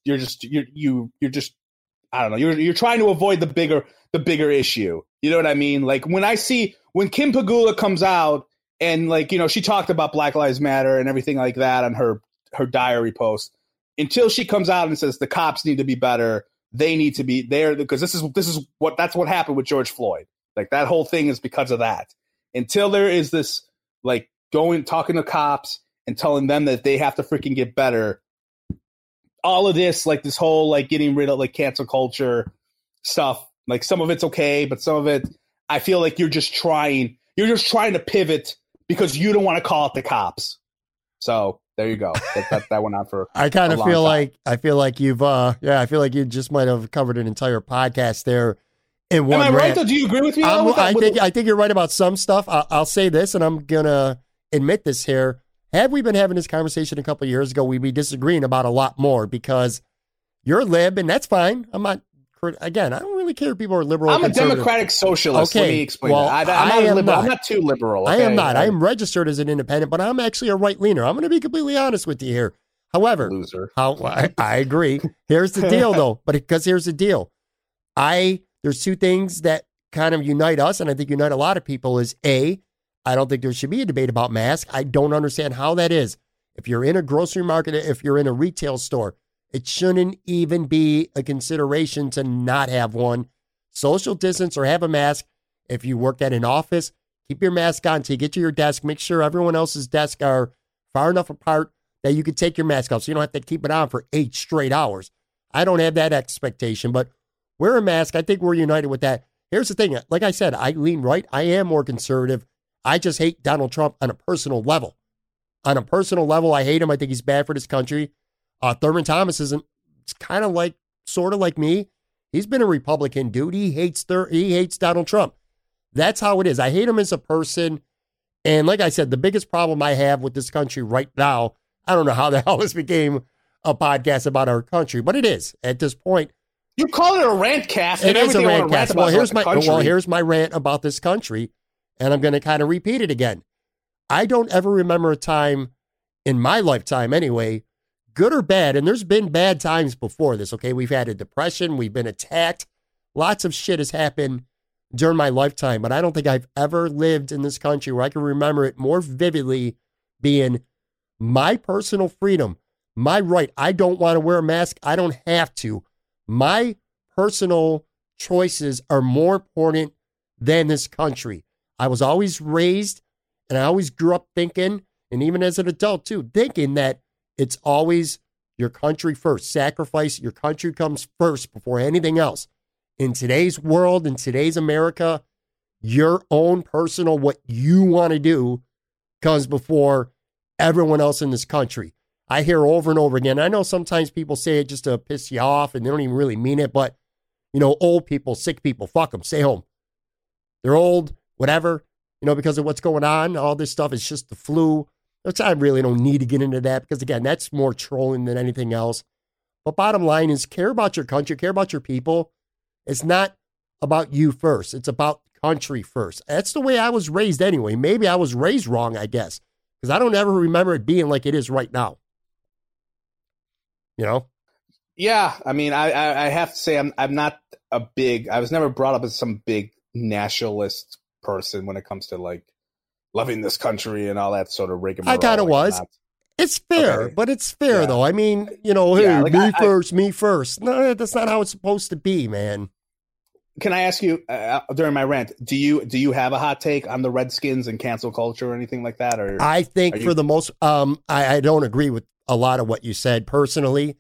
I don't know, you're trying to avoid the bigger issue. You know what I mean? Like when Kim Pegula comes out and, like, you know, she talked about Black Lives Matter and everything like that on her diary post, until she comes out and says the cops need to be better, they need to be there, because that's what happened with George Floyd. Like that whole thing is because of that. Until there is this like talking to cops and telling them that they have to freaking get better. All of this, like this whole, like getting rid of like cancel culture stuff, like some of it's okay, but some of it, I feel like you're just trying to pivot because you don't want to call it the cops. So there you go. That went on for. I kind of feel like you've I feel like you just might have covered an entire podcast there. In one Am I right? Though? Do you agree with me? I think you're right about some stuff. I'll say this, and I'm gonna admit this here. Had we been having this conversation a couple of years ago, we'd be disagreeing about a lot more, because you're lib, and that's fine. I'm not, again, I don't really care if people are liberal. I'm a democratic socialist. Okay. Let me explain that. I'm not too liberal. Okay? I am not. I am registered as an independent, but I'm actually a right leaner. I'm going to be completely honest with you here. However, loser. I agree. Here's the deal, though. But because here's the deal, there's two things that kind of unite us, and I think unite a lot of people, is A, I don't think there should be a debate about masks. I don't understand how that is. If you're in a grocery market, if you're in a retail store, it shouldn't even be a consideration to not have one. Social distance or have a mask. If you work at an office, keep your mask on till you get to your desk. Make sure everyone else's desks are far enough apart that you can take your mask off, so you don't have to keep it on for 8 straight hours. I don't have that expectation, but wear a mask. I think we're united with that. Here's the thing. Like I said, I lean right. I am more conservative. I just hate Donald Trump on a personal level. On a personal level, I hate him. I think he's bad for this country. Thurman Thomas isn't. It's kind of like, sort of like me. He's been a Republican, dude. He hates Donald Trump. That's how it is. I hate him as a person. And like I said, the biggest problem I have with this country right now, I don't know how the hell this became a podcast about our country, but it is at this point. You call it a rant cast. It is a rant cast. Here's my rant about this country. And I'm going to kind of repeat it again. I don't ever remember a time in my lifetime anyway, good or bad, and there's been bad times before this, okay? We've had a depression. We've been attacked. Lots of shit has happened during my lifetime, but I don't think I've ever lived in this country where I can remember it more vividly being my personal freedom, my right. I don't want to wear a mask. I don't have to. My personal choices are more important than this country. I was always raised, and I always grew up thinking, and even as an adult too, thinking that it's always your country first. Sacrifice, your country comes first before anything else. In today's world, in today's America, your own personal, what you want to do, comes before everyone else in this country. I hear over and over again. I know sometimes people say it just to piss you off, and they don't even really mean it, but, you know, old people, sick people, fuck them, stay home. They're old. Whatever, you know, because of what's going on, all this stuff is just the flu. I really don't need to get into that because, again, that's more trolling than anything else. But bottom line is, care about your country, care about your people. It's not about you first. It's about country first. That's the way I was raised anyway. Maybe I was raised wrong, I guess, because I don't ever remember it being like it is right now. You know? Yeah, I mean, I have to say I'm not a big, I was never brought up as some big nationalist person when it comes to like loving this country and all that sort of rigmarole. I kind of was. It's fair, okay. But it's fair, yeah. Though. I mean, you know, hey, yeah, like me first. No, that's not how it's supposed to be, man. Can I ask you during my rant? Do you have a hot take on the Redskins and cancel culture or anything like that? Or I think for the most, I don't agree with a lot of what you said personally,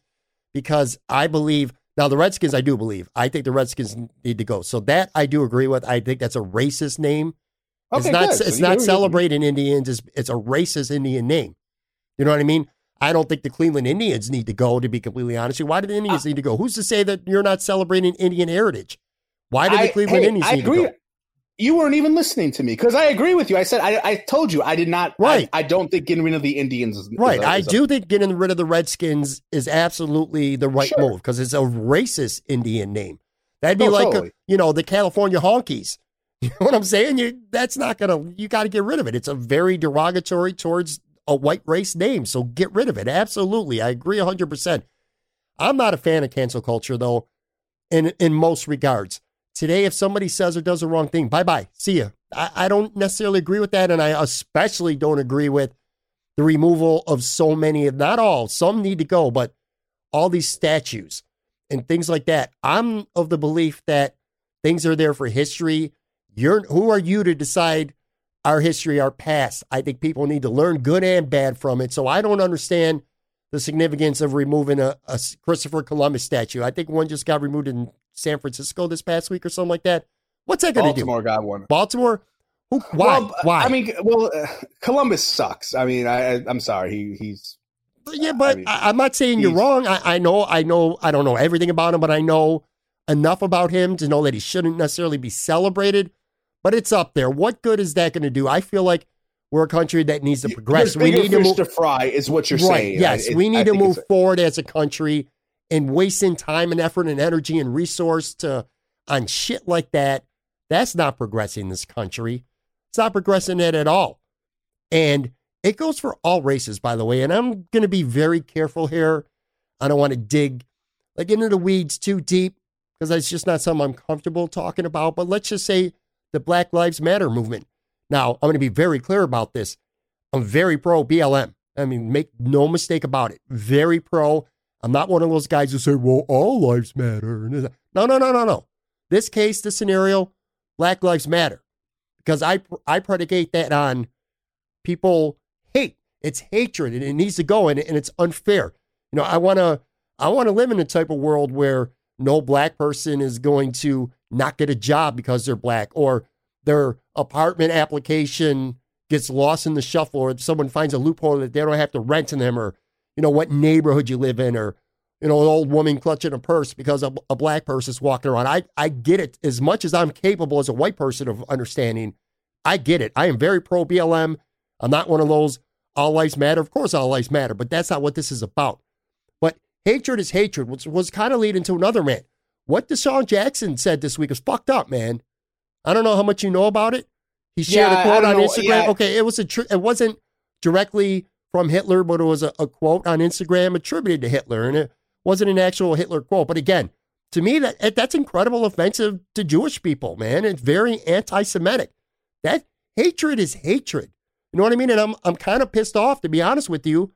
because I believe. Now, the Redskins, I do believe. I think the Redskins need to go. So that I do agree with. I think that's a racist name. Okay, it's not celebrating Indians. It's a racist Indian name. You know what I mean? I don't think the Cleveland Indians need to go, to be completely honest. Why do the Indians need to go? Who's to say that you're not celebrating Indian heritage? Why do the Cleveland Indians need to go? You weren't even listening to me because I agree with you. I said I told you I did not. Right. I don't think getting rid of the Indians is right. I do think getting rid of the Redskins is absolutely the right move because it's a racist Indian name. That'd be the California Honkies. You know what I'm saying? You got to get rid of it. It's a very derogatory towards a white race name. So get rid of it. Absolutely. I agree 100%. I'm not a fan of cancel culture though. In most regards. Today, if somebody says or does the wrong thing, bye-bye, see ya. I don't necessarily agree with that, and I especially don't agree with the removal of so many, if not all, some need to go, but all these statues and things like that. I'm of the belief that things are there for history. Who are you to decide our history, our past? I think people need to learn good and bad from it, so I don't understand the significance of removing a Christopher Columbus statue. I think one just got removed in San Francisco this past week or something like that. What's that going to do? Baltimore got one. Baltimore? Why? I mean, Columbus sucks. I mean, I'm sorry. He's. Yeah, but I'm not saying you're wrong. I know. I don't know everything about him, but I know enough about him to know that he shouldn't necessarily be celebrated, but it's up there. What good is that going to do? I feel like we're a country that needs to progress. We need to move to fry is what you're saying. Yes. We need to move forward as a country, and wasting time and effort and energy and resource on shit like that. That's not progressing this country. It's not progressing it at all. And it goes for all races, by the way. And I'm going to be very careful here. I don't want to dig into the weeds too deep because that's just not something I'm comfortable talking about. But let's just say the Black Lives Matter movement. Now, I'm going to be very clear about this. I'm very pro BLM. I mean, make no mistake about it. Very pro. I'm not one of those guys who say, well, all lives matter. No. This case, this scenario, Black Lives Matter. Because I predicate that on people hate. It's hatred, and it needs to go, and it's unfair. You know, I want to live in a type of world where no black person is going to not get a job because they're black, or their apartment application gets lost in the shuffle, or someone finds a loophole that they don't have to rent in them, or what neighborhood you live in, or an old woman clutching a purse because a black person is walking around. I get it as much as I'm capable as a white person of understanding. I get it. I am very pro BLM. I'm not one of those all lives matter. Of course all lives matter, but that's not what this is about. But hatred is hatred, which was kind of leading to another man. What Deshaun Jackson said this week is fucked up, man. I don't know how much you know about it. He shared a quote on Instagram. Yeah. Okay, it wasn't directly from Hitler, but it was a quote on Instagram attributed to Hitler, and it wasn't an actual Hitler quote. But again, to me, that's incredible offensive to Jewish people, man. It's very anti-Semitic. That hatred is hatred. You know what I mean? And I'm kind of pissed off, to be honest with you.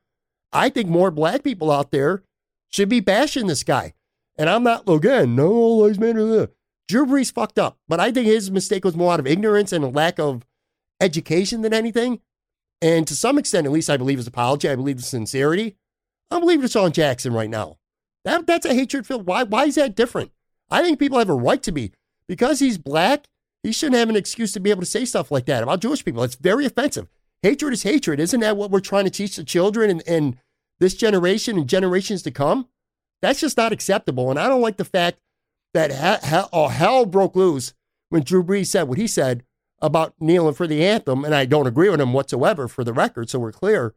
I think more black people out there should be bashing this guy. And I'm not, again, no all lives matter. Drew Brees fucked up, but I think his mistake was more out of ignorance and a lack of education than anything. And to some extent, at least, I believe his apology. I believe his sincerity. I believe Deshaun Jackson right now. That's a hatred filled. Why is that different? I think people have a right to be. Because he's black, he shouldn't have an excuse to be able to say stuff like that about Jewish people. It's very offensive. Hatred is hatred. Isn't that what we're trying to teach the children and this generation and generations to come? That's just not acceptable. And I don't like the fact that hell broke loose when Drew Brees said what he said about kneeling for the anthem, and I don't agree with him whatsoever, for the record, so we're clear.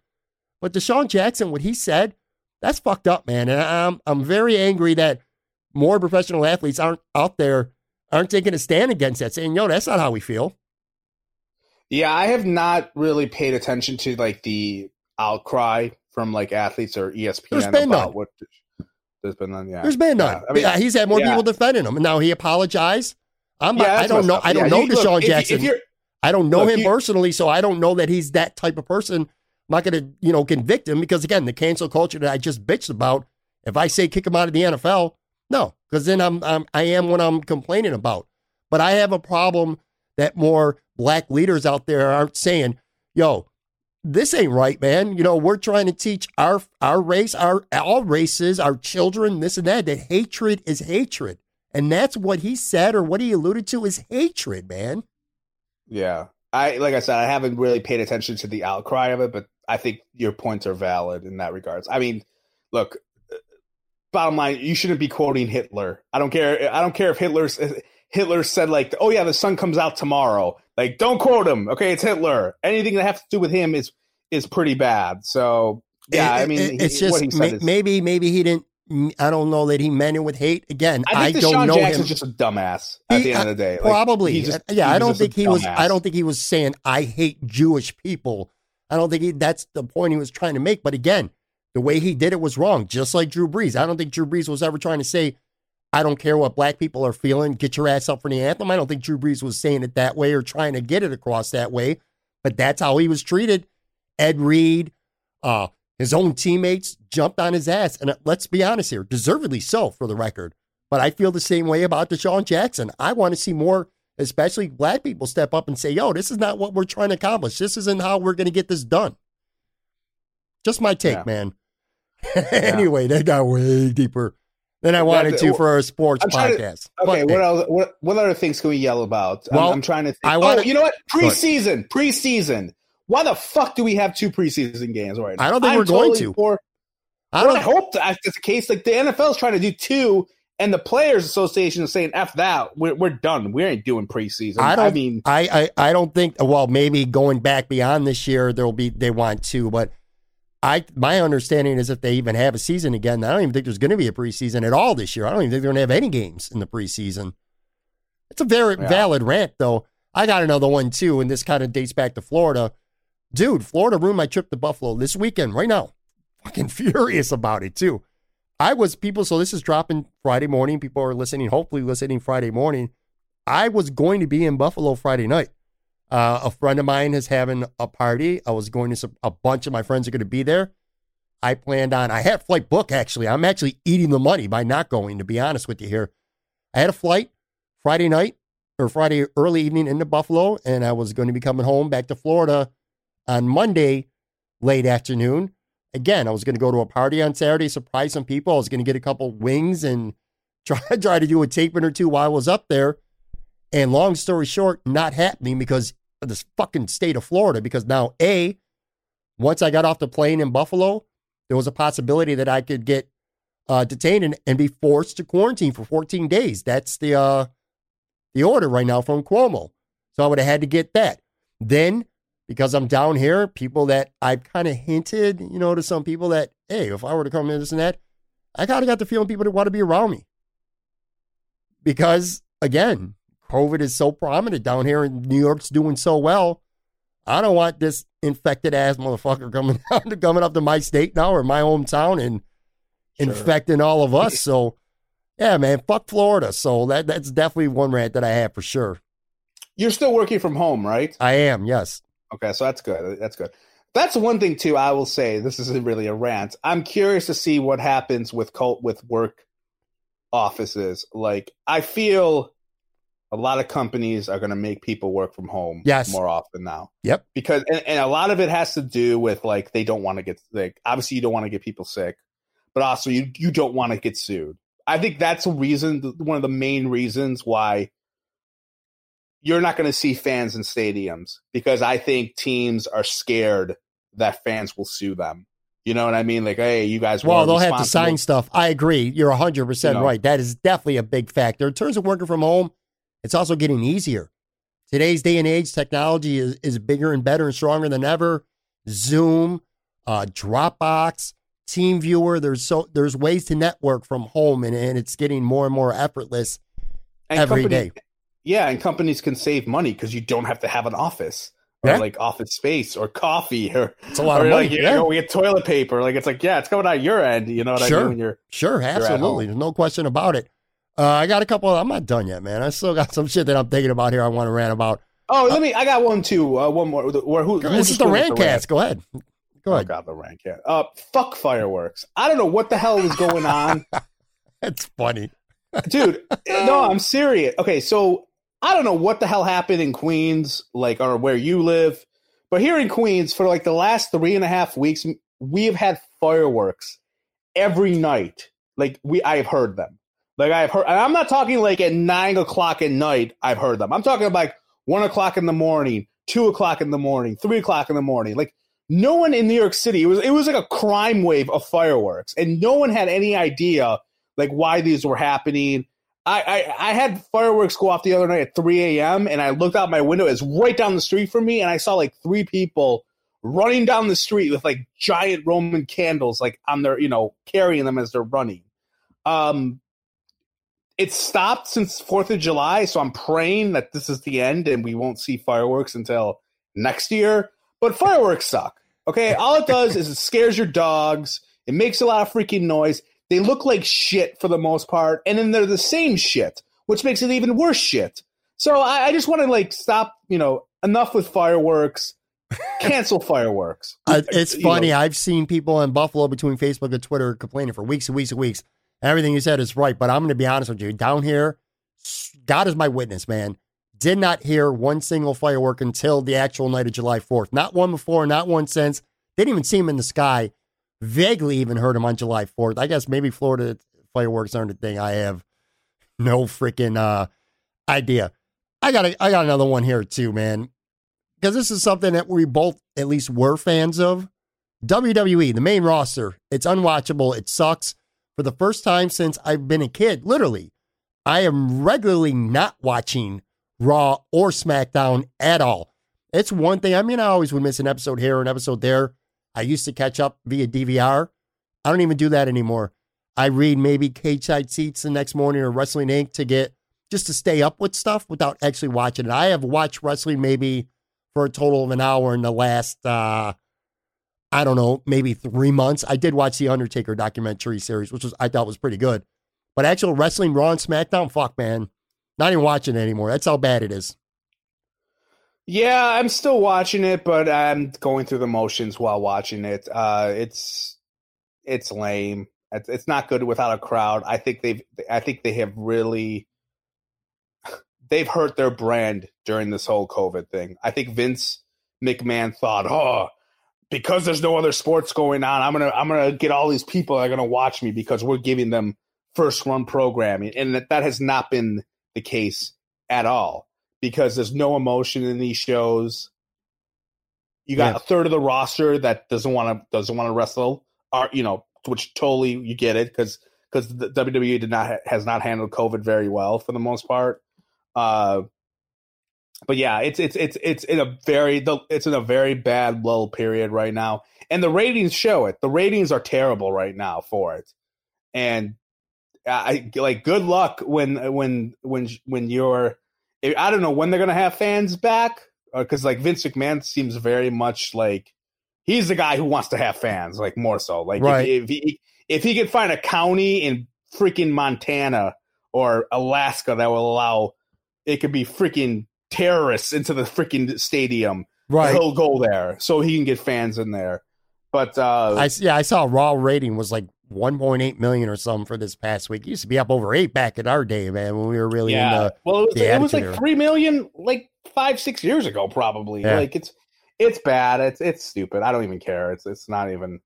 But Deshaun Jackson, what he said, that's fucked up, man. And I'm very angry that more professional athletes aren't taking a stand against that, saying, that's not how we feel. Yeah, I have not really paid attention to the outcry from athletes or ESPN. There's been about none. There's been none. Yeah. There's been none. I mean, he's had more people defending him. Now he apologized. I don't know. I don't know Deshaun Jackson. I don't know him personally, so I don't know that he's that type of person. I'm not going to, convict him because again, the cancel culture that I just bitched about. If I say kick him out of the NFL, no, because then I am what I'm complaining about. But I have a problem that more black leaders out there aren't saying, this ain't right, man. We're trying to teach our race, all races, our children, this and that hatred is hatred. And that's what he said or what he alluded to is hatred, man. Yeah. I haven't really paid attention to the outcry of it, but I think your points are valid in that regards. I mean, look, bottom line, you shouldn't be quoting Hitler. I don't care if Hitler's Hitler said, like, oh, yeah, the sun comes out tomorrow. Like, don't quote him. Okay, it's Hitler. Anything that has to do with him is pretty bad. So, yeah, I mean, maybe he didn't. I don't know that he meant it with hate. Again, I think don't know Jackson's him. Just a dumbass at the end of the day. Like, probably. I don't think he was saying I hate Jewish people. I don't think that's the point he was trying to make. But again, the way he did it was wrong. Just like Drew Brees. I don't think Drew Brees was ever trying to say, I don't care what black people are feeling. Get your ass up for the anthem. I don't think Drew Brees was saying it that way or trying to get it across that way. But that's how he was treated. Ed Reed, his own teammates jumped on his ass. And let's be honest here, deservedly so for the record. But I feel the same way about Deshaun Jackson. I want to see more, especially black people, step up and say, yo, this is not what we're trying to accomplish. This isn't how we're going to get this done. Just my take, man. Anyway, that got way deeper than I wanted to for our sports podcast. What other things can we yell about? Well, I'm trying to think. You know what? Preseason. Why the fuck do we have two preseason games right now? I don't think we're going to. I hope that's the case. Like, the NFL is trying to do two, and the Players Association is saying, F that. We're done. We ain't doing preseason. Maybe going back beyond this year, they want two. But my understanding is if they even have a season again, I don't even think there's going to be a preseason at all this year. I don't even think they're going to have any games in the preseason. It's a very valid rant, though. I got another one, too, and this kind of dates back to Florida. Dude, Florida ruined my trip to Buffalo this weekend right now. Fucking furious about it, too. So this is dropping Friday morning. People are listening, hopefully listening Friday morning. I was going to be in Buffalo Friday night. A friend of mine is having a party. A bunch of my friends are going to be there. I had a flight booked, actually. I'm actually eating the money by not going, to be honest with you here. I had a flight Friday night or Friday early evening into Buffalo, and I was going to be coming home back to Florida on Monday, late afternoon. Again, I was going to go to a party on Saturday, surprise some people. I was going to get a couple wings and try to do a taping or two while I was up there. And long story short, not happening because of this fucking state of Florida. Because now, once I got off the plane in Buffalo, there was a possibility that I could get detained and be forced to quarantine for 14 days. That's the order right now from Cuomo. So I would have had to get that. Then, because I'm down here, people that I've kind of hinted, to some people that, hey, if I were to come in this and that, I kind of got the feeling people that want to be around me. Because, again, COVID is so prominent down here and New York's doing so well. I don't want this infected ass motherfucker coming up to my state now or my hometown and infecting all of us. So, yeah, man, fuck Florida. So that's definitely one rant that I have for sure. You're still working from home, right? I am, yes. Okay, so that's good. That's one thing, too, I will say. This isn't really a rant. I'm curious to see what happens with work offices. Like, I feel a lot of companies are going to make people work from home more often now. Yep. Because and a lot of it has to do with, like, they don't want to get sick. Obviously, you don't want to get people sick, but also you don't want to get sued. I think that's one of the main reasons why you're not going to see fans in stadiums, because I think teams are scared that fans will sue them. You know what I mean? Like, hey, you guys. Well, they'll have to sign stuff. I agree. You're 100% right. That is definitely a big factor. In terms of working from home, it's also getting easier. Today's day and age, technology is bigger and better and stronger than ever. Zoom, Dropbox, TeamViewer. There's ways to network from home, and it's getting more and more effortless every day. Yeah, and companies can save money because you don't have to have an office or like office space or coffee or it's a lot of money. Like, we get toilet paper. Like, it's like, yeah, it's coming out your end. You know what I mean? When you're absolutely. There's no question about it. I got a couple. I'm not done yet, man. I still got some shit that I'm thinking about here I want to rant about. Oh, let me. I got one too. One more. This is the rantcast. Go ahead. I got the rantcast. Fuck fireworks. I don't know what the hell is going on. That's funny, dude. No, I'm serious. Okay, so. I don't know what the hell happened in Queens, like, or where you live, but here in Queens for like the last 3.5 weeks, we have had fireworks every night. Like I have heard them. Like I've heard, and I'm not talking like at 9:00 at night. I've heard them. I'm talking about like 1:00 in the morning, 2:00 in the morning, 3:00 in the morning. Like no one in New York City, it was like a crime wave of fireworks, and no one had any idea like why these were happening. I had fireworks go off the other night at 3 a.m. and I looked out my window. It's right down the street from me, and I saw like three people running down the street with like giant Roman candles, like on their, you know, carrying them as they're running. It's stopped since 4th of July, so I'm praying that this is the end and we won't see fireworks until next year. But fireworks suck. Okay, all it does is it scares your dogs. It makes a lot of freaking noise. They look like shit for the most part, and then they're the same shit, which makes it even worse shit. So I just want to like stop. You know, enough with fireworks. Cancel fireworks. It's funny. I've seen people in Buffalo between Facebook and Twitter complaining for weeks and weeks and weeks. Everything you said is right, but I'm going to be honest with you. Down here, God is my witness, man. Did not hear one single firework until the actual night of July 4th. Not one before, not one since. Didn't even see them in the sky. Vaguely even heard them on July 4th. I guess maybe Florida fireworks aren't a thing. I have no freaking idea. I got another one here too, man. Because this is something that we both at least were fans of. WWE, the main roster. It's unwatchable. It sucks. For the first time since I've been a kid, literally, I am regularly not watching Raw or SmackDown at all. It's one thing. I mean, I always would miss an episode here or an episode there. I used to catch up via DVR. I don't even do that anymore. I read maybe Cage Side Seats the next morning or Wrestling Inc. to get just to stay up with stuff without actually watching it. I have watched wrestling maybe for a total of an hour in the last, I don't know, maybe 3 months. I did watch the Undertaker documentary series, which was I thought was pretty good. But actual wrestling, Raw and SmackDown, fuck, man. Not even watching it anymore. That's how bad it is. Yeah, I'm still watching it, but I'm going through the motions while watching it. It's lame. It's not good without a crowd. I think they have really they've hurt their brand during this whole COVID thing. I think Vince McMahon thought, oh, because there's no other sports going on, I'm gonna get all these people that are gonna watch me because we're giving them first run programming, and that has not been the case at all because there's no emotion in these shows. You got a third of the roster that doesn't want to wrestle, or, you know, which totally you get it because the WWE has not handled COVID very well for the most part. But yeah, it's in a very bad lull period right now, and the ratings show it. The ratings are terrible right now for it, and I like good luck when you're, I don't know when they're gonna have fans back, because like Vince McMahon seems very much like he's the guy who wants to have fans, like more so. Like right. if he could find a county in freaking Montana or Alaska that will allow it could be freaking terrorists into the freaking stadium, right, he'll go there so he can get fans in there. But I saw Raw rating was like 1.8 million or something for this past week. It used to be up over 8 back in our day, man, when we were really in the well, it was like 3 million like 5-6 years ago probably. Yeah. Like it's bad. It's stupid. I don't even care. It's not even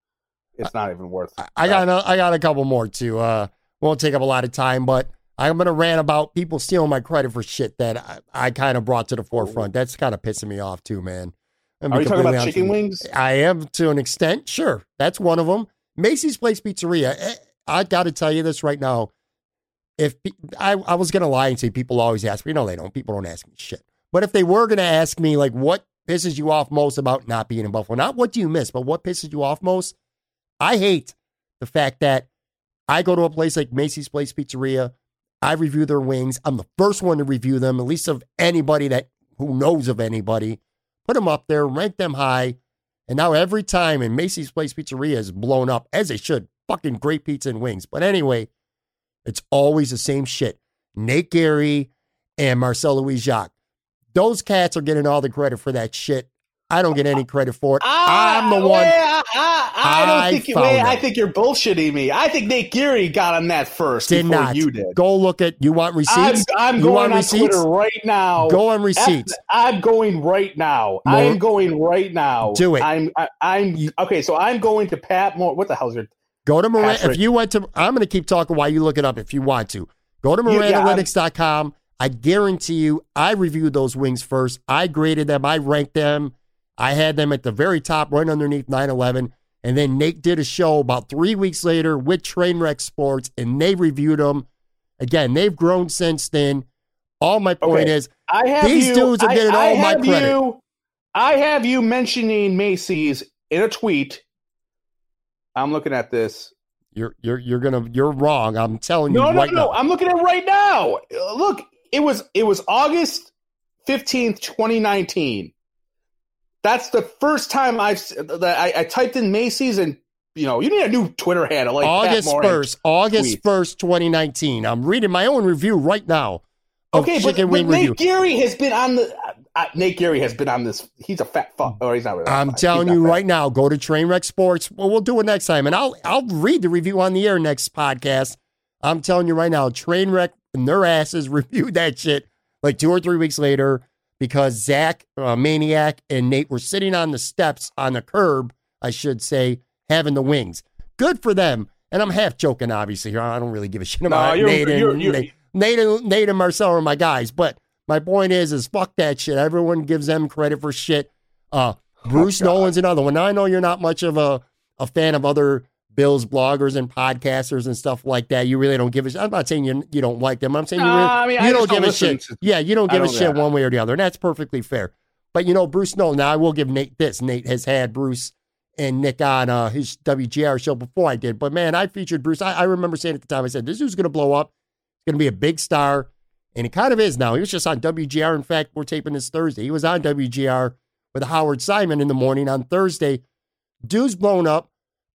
worth it. I got a couple more too. Won't take up a lot of time, but I'm going to rant about people stealing my credit for shit that I kind of brought to the forefront. That's kind of pissing me off too, man. Are you talking about chicken wings? I am to an extent. Sure. That's one of them. Macy's Place Pizzeria. I got to tell you this right now. If I was going to lie and say people always ask me, you know, they don't. People don't ask me shit. But if they were going to ask me, like, what pisses you off most about not being in Buffalo? Not what do you miss, but what pisses you off most? I hate the fact that I go to a place like Macy's Place Pizzeria. I review their wings. I'm the first one to review them, at least of anybody who knows of anybody. Put them up there, rank them high. And now every time, and Macy's Place Pizzeria is blown up, as it should. Fucking great pizza and wings. But anyway, it's always the same shit. Nate Gary and Marcel Louis-Jacques. Those cats are getting all the credit for that shit. I don't get any credit for it. I'm the one. I think you're bullshitting me. I think Nate Geary got on that first. Did not. You did. Go look at. You want receipts? I'm going on Twitter right now. Go on receipts. I'm going right now. More. I'm going right now. Do it. Okay. So I'm going to Pat Moore. What the hell is your? Go to Miranda. Patrick. If you went to, I'm going to keep talking while you look it up. If you want to, go to MirandaLytics.com. I guarantee you, I reviewed those wings first. I graded them. I ranked them. I had them at the very top, right underneath 9/11. And then Nate did a show about 3 weeks later with Trainwreck Sports, and they reviewed them. Again, they've grown since then. All my point is, these dudes are getting all my credit. I have you mentioning Macy's in a tweet. I'm looking at this. You're wrong. I'm telling you No. I'm looking at it right now. Look, it was August 15th, 2019. That's the first time I typed in Macy's, and you need a new Twitter handle. Like August 1st, 2019. I'm reading my own review right now. Okay, but Nate Geary has been on the. Nate Geary has been on this. He's a fat fuck. Or he's not really. I'm telling you right now, go to Trainwreck Sports. Well, we'll do it next time, and I'll read the review on the air next podcast. I'm telling you right now, Trainwreck and their asses reviewed that shit like 2 or 3 weeks later because Zach Maniac and Nate were sitting on the steps on the curb, I should say, having the wings. Good for them. And I'm half joking, obviously. Here, I don't really give a shit about Nate and Marcel are my guys, but. My point is fuck that shit. Everyone gives them credit for shit. Bruce Nolan's another one. Now, I know you're not much of a fan of other Bills bloggers and podcasters and stuff like that. You really don't give a shit. I'm not saying you don't like them. I'm saying you don't give a shit. Yeah, you don't give a shit one way or the other, and that's perfectly fair. But, Bruce Nolan, now I will give Nate this. Nate has had Bruce and Nick on his WGR show before I did. But, man, I featured Bruce. I remember saying at the time, I said, this dude's going to blow up. He's going to be a big star. And it kind of is now. He was just on WGR. In fact, we're taping this Thursday. He was on WGR with Howard Simon in the morning on Thursday. Dude's blown up.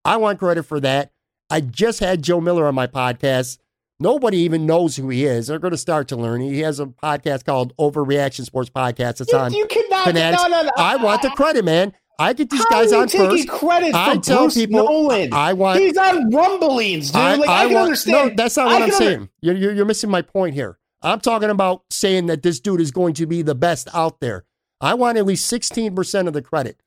I want credit for that. I just had Joe Miller on my podcast. Nobody even knows who he is. They're going to start to learn. He has a podcast called Overreaction Sports Podcast. It's on Fanatics. No. I want the credit, man. I get these guys on first. Taking credit I tell Bruce people, Nolan. I want. He's on Rumblings, dude. I can understand. No, that's not what I'm saying. You're missing my point here. I'm talking about saying that this dude is going to be the best out there. I want at least 16% of the credit.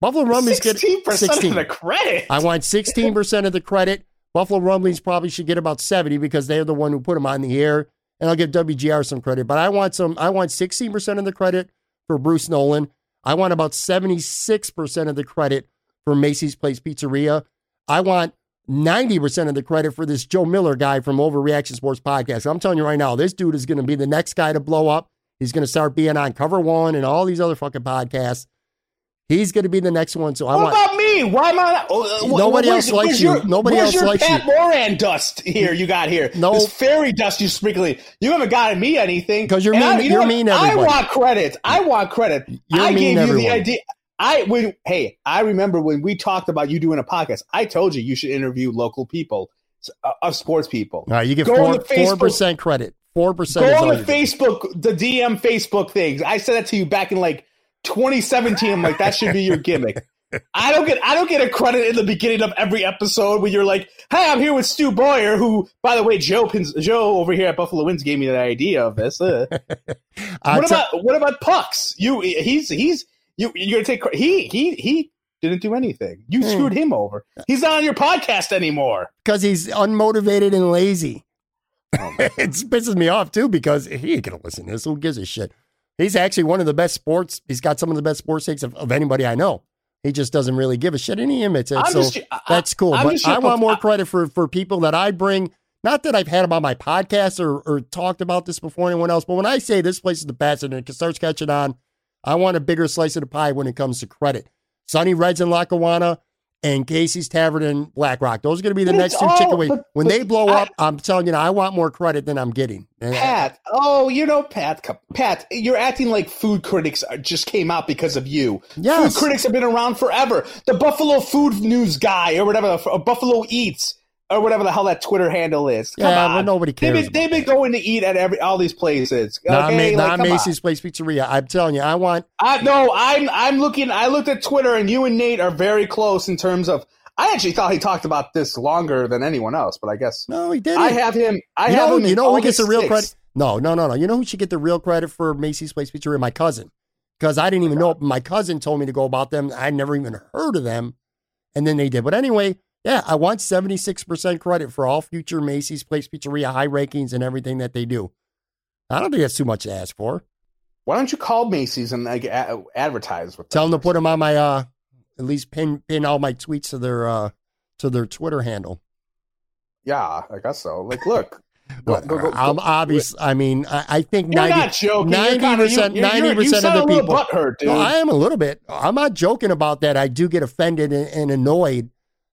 Buffalo Rumblings get 16% of the credit. I want 16% of the credit. Buffalo Rumblings probably should get about 70 because they're the one who put them on the air. And I'll give WGR some credit, but I want 16% of the credit for Bruce Nolan. I want about 76% of the credit for Macy's Place Pizzeria. I want 90% of the credit for this Joe Miller guy from Overreaction Sports Podcast. I'm telling you right now, this dude is going to be the next guy to blow up. He's going to start being on Cover One and all these other fucking podcasts. He's going to be the next one. So about me? Why am I not? Nobody else likes you. Nobody else likes you. Pat Moran dust here you got here. No. This fairy dust you sprinkling. You haven't gotten me anything. Because you're mean everybody. I want credit. I gave you the idea. I remember when we talked about you doing a podcast. I told you should interview local people, sports people. All right, you get 4% credit. 4%. Go on the Facebook, the DM Facebook things. I said that to you back in like 2017. I'm like, that should be your gimmick. I don't get a credit in the beginning of every episode when you're like, hey, I'm here with Stu Boyer, who, by the way, Joe over here at Buffalo Winds gave me the idea of this. What about Pucks? You're gonna take he didn't do anything. You screwed him over. He's not on your podcast anymore because he's unmotivated and lazy. It pisses me off too because he ain't gonna listen to this. Who gives a shit? He's actually one of the best sports. He's got some of the best sports takes of anybody I know. He just doesn't really give a shit, and he admits it. That's cool. I want more credit for people that I bring. Not that I've had them on my podcast or talked about this before anyone else, but when I say this place is the best and it starts catching on. I want a bigger slice of the pie when it comes to credit. Sunny Reds in Lackawanna and Casey's Tavern in Black Rock. Those are going to be the next two chicken. When they blow up, I'm telling you, I want more credit than I'm getting. Pat, Pat, you're acting like food critics just came out because of you. Yes. Food critics have been around forever. The Buffalo Food News guy or whatever, Buffalo Eats or whatever the hell that Twitter handle is. Come on. But nobody cares. They've been going to eat at all these places. Not Macy's Place Pizzeria. I'm telling you, I want. I'm looking. I looked at Twitter, and you and Nate are very close in terms of. I actually thought he talked about this longer than anyone else, but I guess no, he didn't. I have him. I have him. You know who gets the real credit? No. You know who should get the real credit for Macy's Place Pizzeria? My cousin, because I didn't even know. My cousin told me to go about them. I never even heard of them, and then they did. But anyway. Yeah, I want 76% credit for all future Macy's Place Pizzeria high rankings and everything that they do. I don't think that's too much to ask for. Why don't you call Macy's and advertise with them? Tell them to put them on my at least pin all my tweets to their Twitter handle. Yeah, I guess so. Like, look, I'm obvious. I mean, I think 90% of the people. Butthurt, dude. No, I am a little bit. I'm not joking about that. I do get offended and annoyed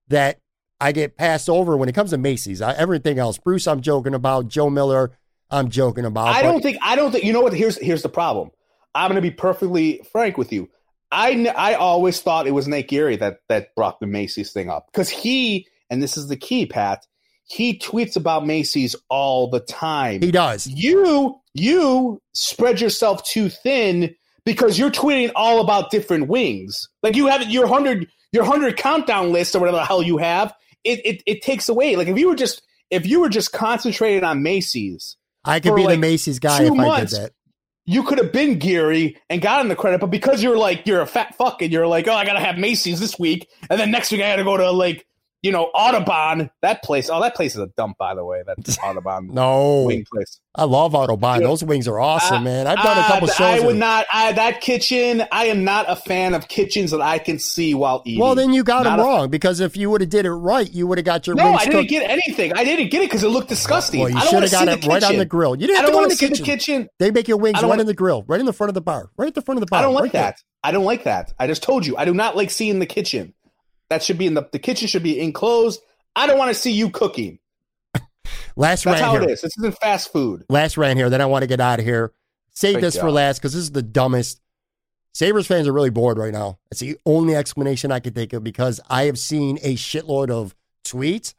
that I get passed over when it comes to Macy's. Everything else, Bruce, I'm joking about. Joe Miller, I'm joking about. I don't think. You know what? Here's the problem. I'm going to be perfectly frank with you. I always thought it was Nate Geary that brought the Macy's thing up, because he, and this is the key, Pat, he tweets about Macy's all the time. He does. You spread yourself too thin because you're tweeting all about different wings. Like, you have your 100 countdown list or whatever the hell you have. It takes away. Like, if you were just concentrated on Macy's, I could be like the Macy's guy if I did that. You could have been Geary and gotten the credit, but because you're a fat fuck and you're like, oh, I got to have Macy's this week, and then next week I got to go to, like, you know, Audubon, that place. Oh, that place is a dump, by the way. That's Audubon. No. Wing place. I love Audubon. Dude, those wings are awesome, man. I've done a couple shows. That kitchen, I am not a fan of kitchens that I can see while eating. Well, then you got them wrong, because if you would have did it right, you would have got your wings cooked. No, I didn't get anything. I didn't get it because it looked disgusting. Well, you should have got it right on the grill. You didn't have to go in the kitchen. They make your wings right in the grill, right in the front of the bar, right at the front of the bar. I don't like that. I don't like that. I just told you, I do not like seeing the kitchen. That should be in the kitchen, should be enclosed. I don't want to see you cooking. That's how it is. This isn't fast food. Last rant here. Then I want to get out of here. Save this for last, because this is the dumbest. Sabres fans are really bored right now. That's the only explanation I could think of, because I have seen a shitload of tweets,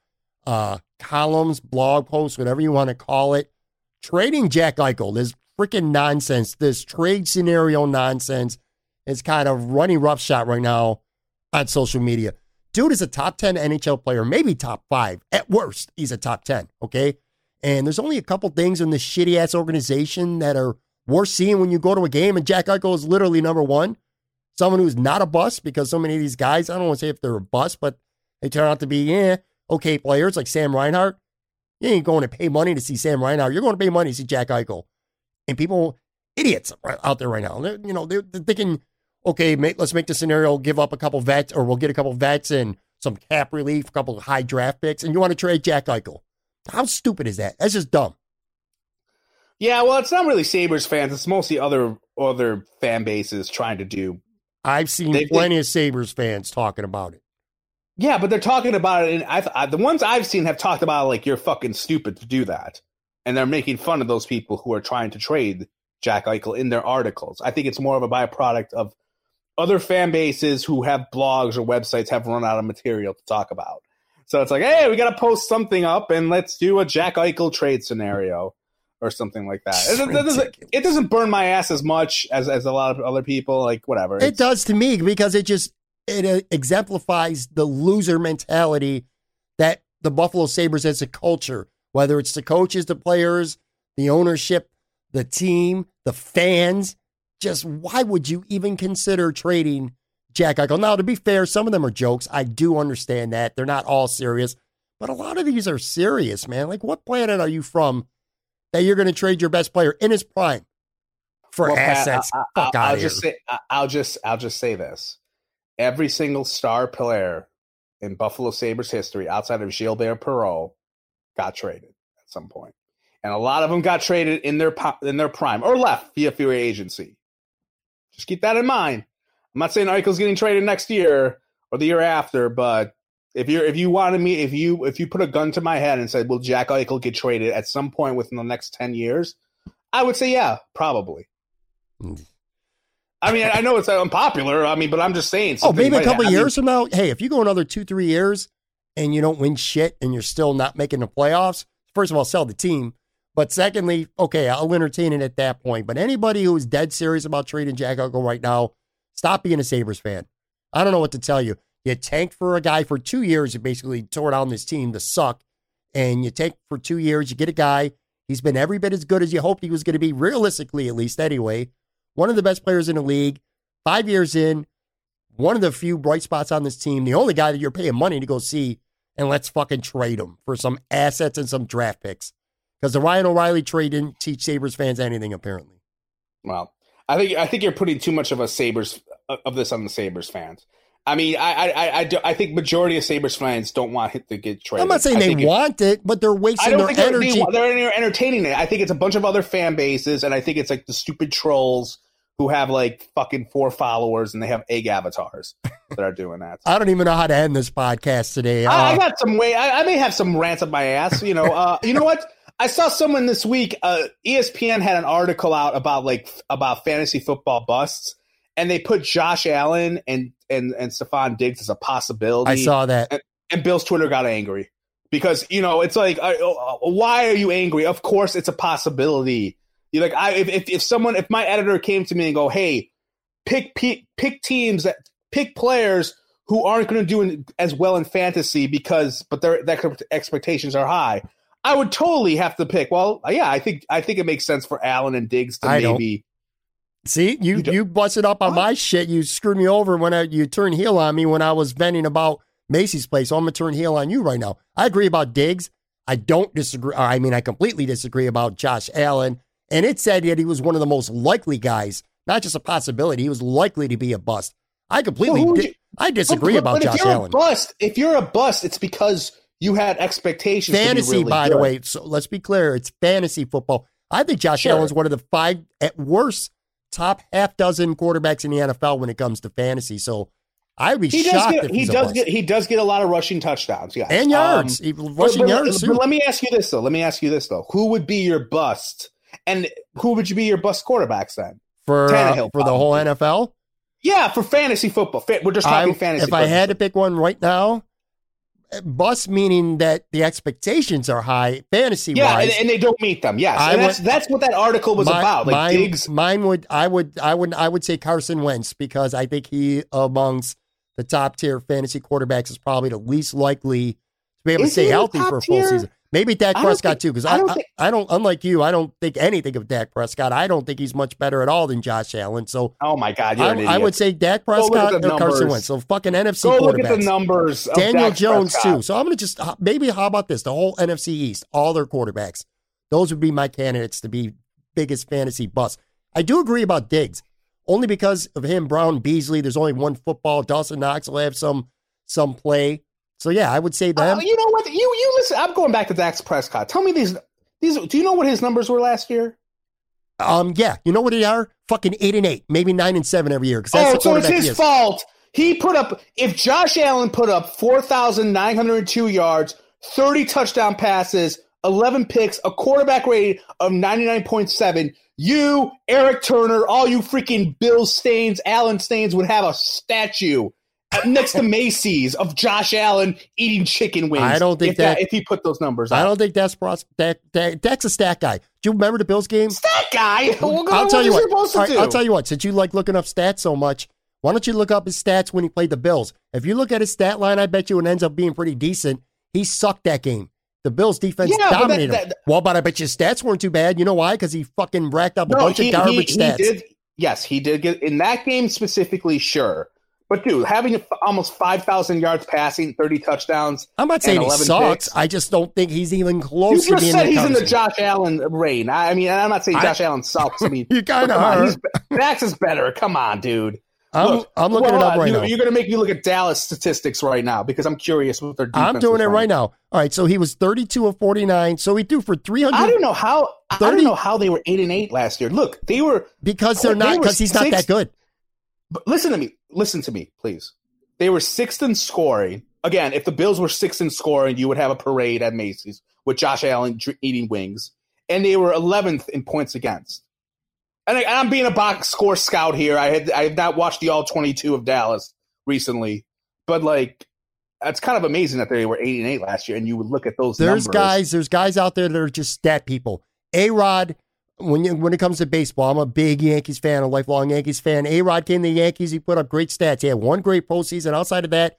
columns, blog posts, whatever you want to call it, trading Jack Eichel. This freaking nonsense, this trade scenario nonsense is kind of running roughshod right now on social media. Dude is a top 10 NHL player, maybe top 5. At worst, he's a top 10, okay? And there's only a couple things in this shitty-ass organization that are worth seeing when you go to a game, and Jack Eichel is literally number one. Someone who's not a bust, because so many of these guys, I don't want to say if they're a bust, but they turn out to be, okay players, like Sam Reinhart. You ain't going to pay money to see Sam Reinhart. You're going to pay money to see Jack Eichel. And people, idiots out there right now. They're thinking, okay, mate, let's make the scenario, give up a couple vets, or we'll get a couple vets and some cap relief, a couple of high draft picks, and you want to trade Jack Eichel. How stupid is that? That's just dumb. Yeah, well, it's not really Sabres fans. It's mostly other fan bases trying to do. I've seen plenty of Sabres fans talking about it. Yeah, but they're talking about it, and the ones I've seen have talked about, like, you're fucking stupid to do that. And they're making fun of those people who are trying to trade Jack Eichel in their articles. I think it's more of a byproduct of other fan bases who have blogs or websites have run out of material to talk about. So it's like, hey, we got to post something up and let's do a Jack Eichel trade scenario or something like that. It doesn't burn my ass as much as a lot of other people, like, whatever. It does to me, because it exemplifies the loser mentality that the Buffalo Sabres as a culture, whether it's the coaches, the players, the ownership, the team, the fans. Just why would you even consider trading Jack Eichel? Now, to be fair, some of them are jokes. I do understand that. They're not all serious. But a lot of these are serious, man. Like, what planet are you from that you're going to trade your best player in his prime for assets? I'll just say this. Every single star player in Buffalo Sabres history outside of Gilbert Perreault got traded at some point. And a lot of them got traded in their prime or left via free agency. Just keep that in mind. I'm not saying Eichel's getting traded next year or the year after, but if you put a gun to my head and said, will Jack Eichel get traded at some point within the next 10 years? I would say, yeah, probably. I mean, I know it's unpopular. I mean, but I'm just saying. Maybe a couple years from now. Hey, if you go another 2-3 years and you don't win shit and you're still not making the playoffs, first of all, sell the team. But secondly, okay, I'll entertain it at that point. But anybody who is dead serious about trading Jack Eichel right now, stop being a Sabres fan. I don't know what to tell you. You tanked for a guy for 2 years. You basically tore down this team to suck. And you tank for 2 years. You get a guy. He's been every bit as good as you hoped he was going to be, realistically at least anyway. One of the best players in the league. 5 years in, one of the few bright spots on this team. The only guy that you're paying money to go see. And let's fucking trade him for some assets and some draft picks. Because the Ryan O'Reilly trade didn't teach Sabres fans anything, apparently. Well, I think you're putting too much of this on the Sabres fans. I mean, I think majority of Sabres fans don't want him to get traded. I'm not saying they want it, but they're wasting their energy. They're entertaining it. I think it's a bunch of other fan bases, and I think it's like the stupid trolls who have like fucking 4 followers and they have egg avatars that are doing that. I don't even know how to end this podcast today. I got some way. I may have some rants up my ass. You know. You know what? I saw someone this week. ESPN had an article out about fantasy football busts. And they put Josh Allen and Stephon Diggs as a possibility. I saw that. And Bill's Twitter got angry because, you know, it's like, why are you angry? Of course, it's a possibility. You're like, if my editor came to me and go, hey, pick teams that pick players who aren't going to do as well in fantasy but their expectations are high. I would totally have to pick. Well, yeah, I think it makes sense for Allen and Diggs to maybe. See, you busted up on my shit. You screwed me over you turned heel on me when I was venting about Macy's place. So I'm going to turn heel on you right now. I agree about Diggs. I completely disagree about Josh Allen. And it said that he was one of the most likely guys, not just a possibility. He was likely to be a bust. I completely disagree about Josh Allen. If you're a bust, it's because you had expectations. Fantasy, really by the way. So let's be clear. It's fantasy football. I think Josh Allen's one of the 5 at worst top half dozen quarterbacks in the NFL when it comes to fantasy. So I'd be shocked if he's a bust. He does get a lot of rushing touchdowns, yeah, and yards. Yards. But let me ask you this though: who would be your bust, and who would you be your bust quarterbacks then? For Tannehill, for the whole NFL? Yeah, for fantasy football. We're just talking fantasy. If football. I had to pick one right now, bust meaning that the expectations are high fantasy wise, and they don't meet them. Yes, that's what that article was about. Like Diggs. Mine would I would say Carson Wentz, because I think he amongst the top tier fantasy quarterbacks is probably the least likely to be able to stay healthy for a full season. Maybe Dak Prescott too, because unlike you, I don't think anything of Dak Prescott. I don't think he's much better at all than Josh Allen. So, oh my God, you're an idiot. I would say Dak Prescott and Carson Wentz. So fucking NFC quarterbacks. Go look at the numbers. Daniel Jones too. So I'm gonna how about this? The whole NFC East, all their quarterbacks. Those would be my candidates to be biggest fantasy bust. I do agree about Diggs, only because of him, Brown, Beasley. There's only one football. Dawson Knox will have some play. So yeah, I would say that. You know what? You listen. I'm going back to Dak Prescott. Tell me these. Do you know what his numbers were last year? Yeah. You know what they are? Fucking 8-8, maybe 9-7 every year. So it's his fault. He put up. If Josh Allen put up 4,902 yards, 30 touchdown passes, 11 picks, a quarterback rating of 99.7, you, Eric Turner, all you freaking Bill Staines, Allen Staines would have a statue next to Macy's of Josh Allen eating chicken wings. I don't think if he put those numbers out. I don't think that's a stat guy. Do you remember the Bills game? Stat guy? I'll tell you what. I'll tell you what. Since you like looking up stats so much, why don't you look up his stats when he played the Bills? If you look at his stat line, I bet you it ends up being pretty decent. He sucked that game. The Bills' defense dominated him. Well, but I bet your stats weren't too bad. You know why? Because he fucking racked up a bunch of garbage stats. He did get in that game specifically, sure. But, dude, having almost 5,000 yards passing, 30 touchdowns. I'm not saying he sucks. Picks, I just don't think he's even close to being. You just said he's in the Josh Allen reign. I mean, I'm not saying Josh Allen sucks. I mean, you kind of are. Dax is better. Come on, dude. I'm looking it up right now. You're going to make me look at Dallas statistics right now because I'm curious what their defense is. I'm doing it right now. All right, so he was 32 of 49. So he threw for 300. I don't know how they were 8-8 last year. Look, they were because he's not that good. But listen to me, please. They were 6th in scoring. Again, if the Bills were 6th in scoring, you would have a parade at Macy's with Josh Allen eating wings. And they were 11th in points against. And I'm being a box score scout here. I have not watched the All-22 of Dallas recently. But, like, it's kind of amazing that they were 8-8 last year, and you would look at those numbers. There's guys out there that are just stat people. A-Rod. When it comes to baseball, I'm a big Yankees fan, a lifelong Yankees fan. A-Rod came to the Yankees. He put up great stats. He had one great postseason. Outside of that,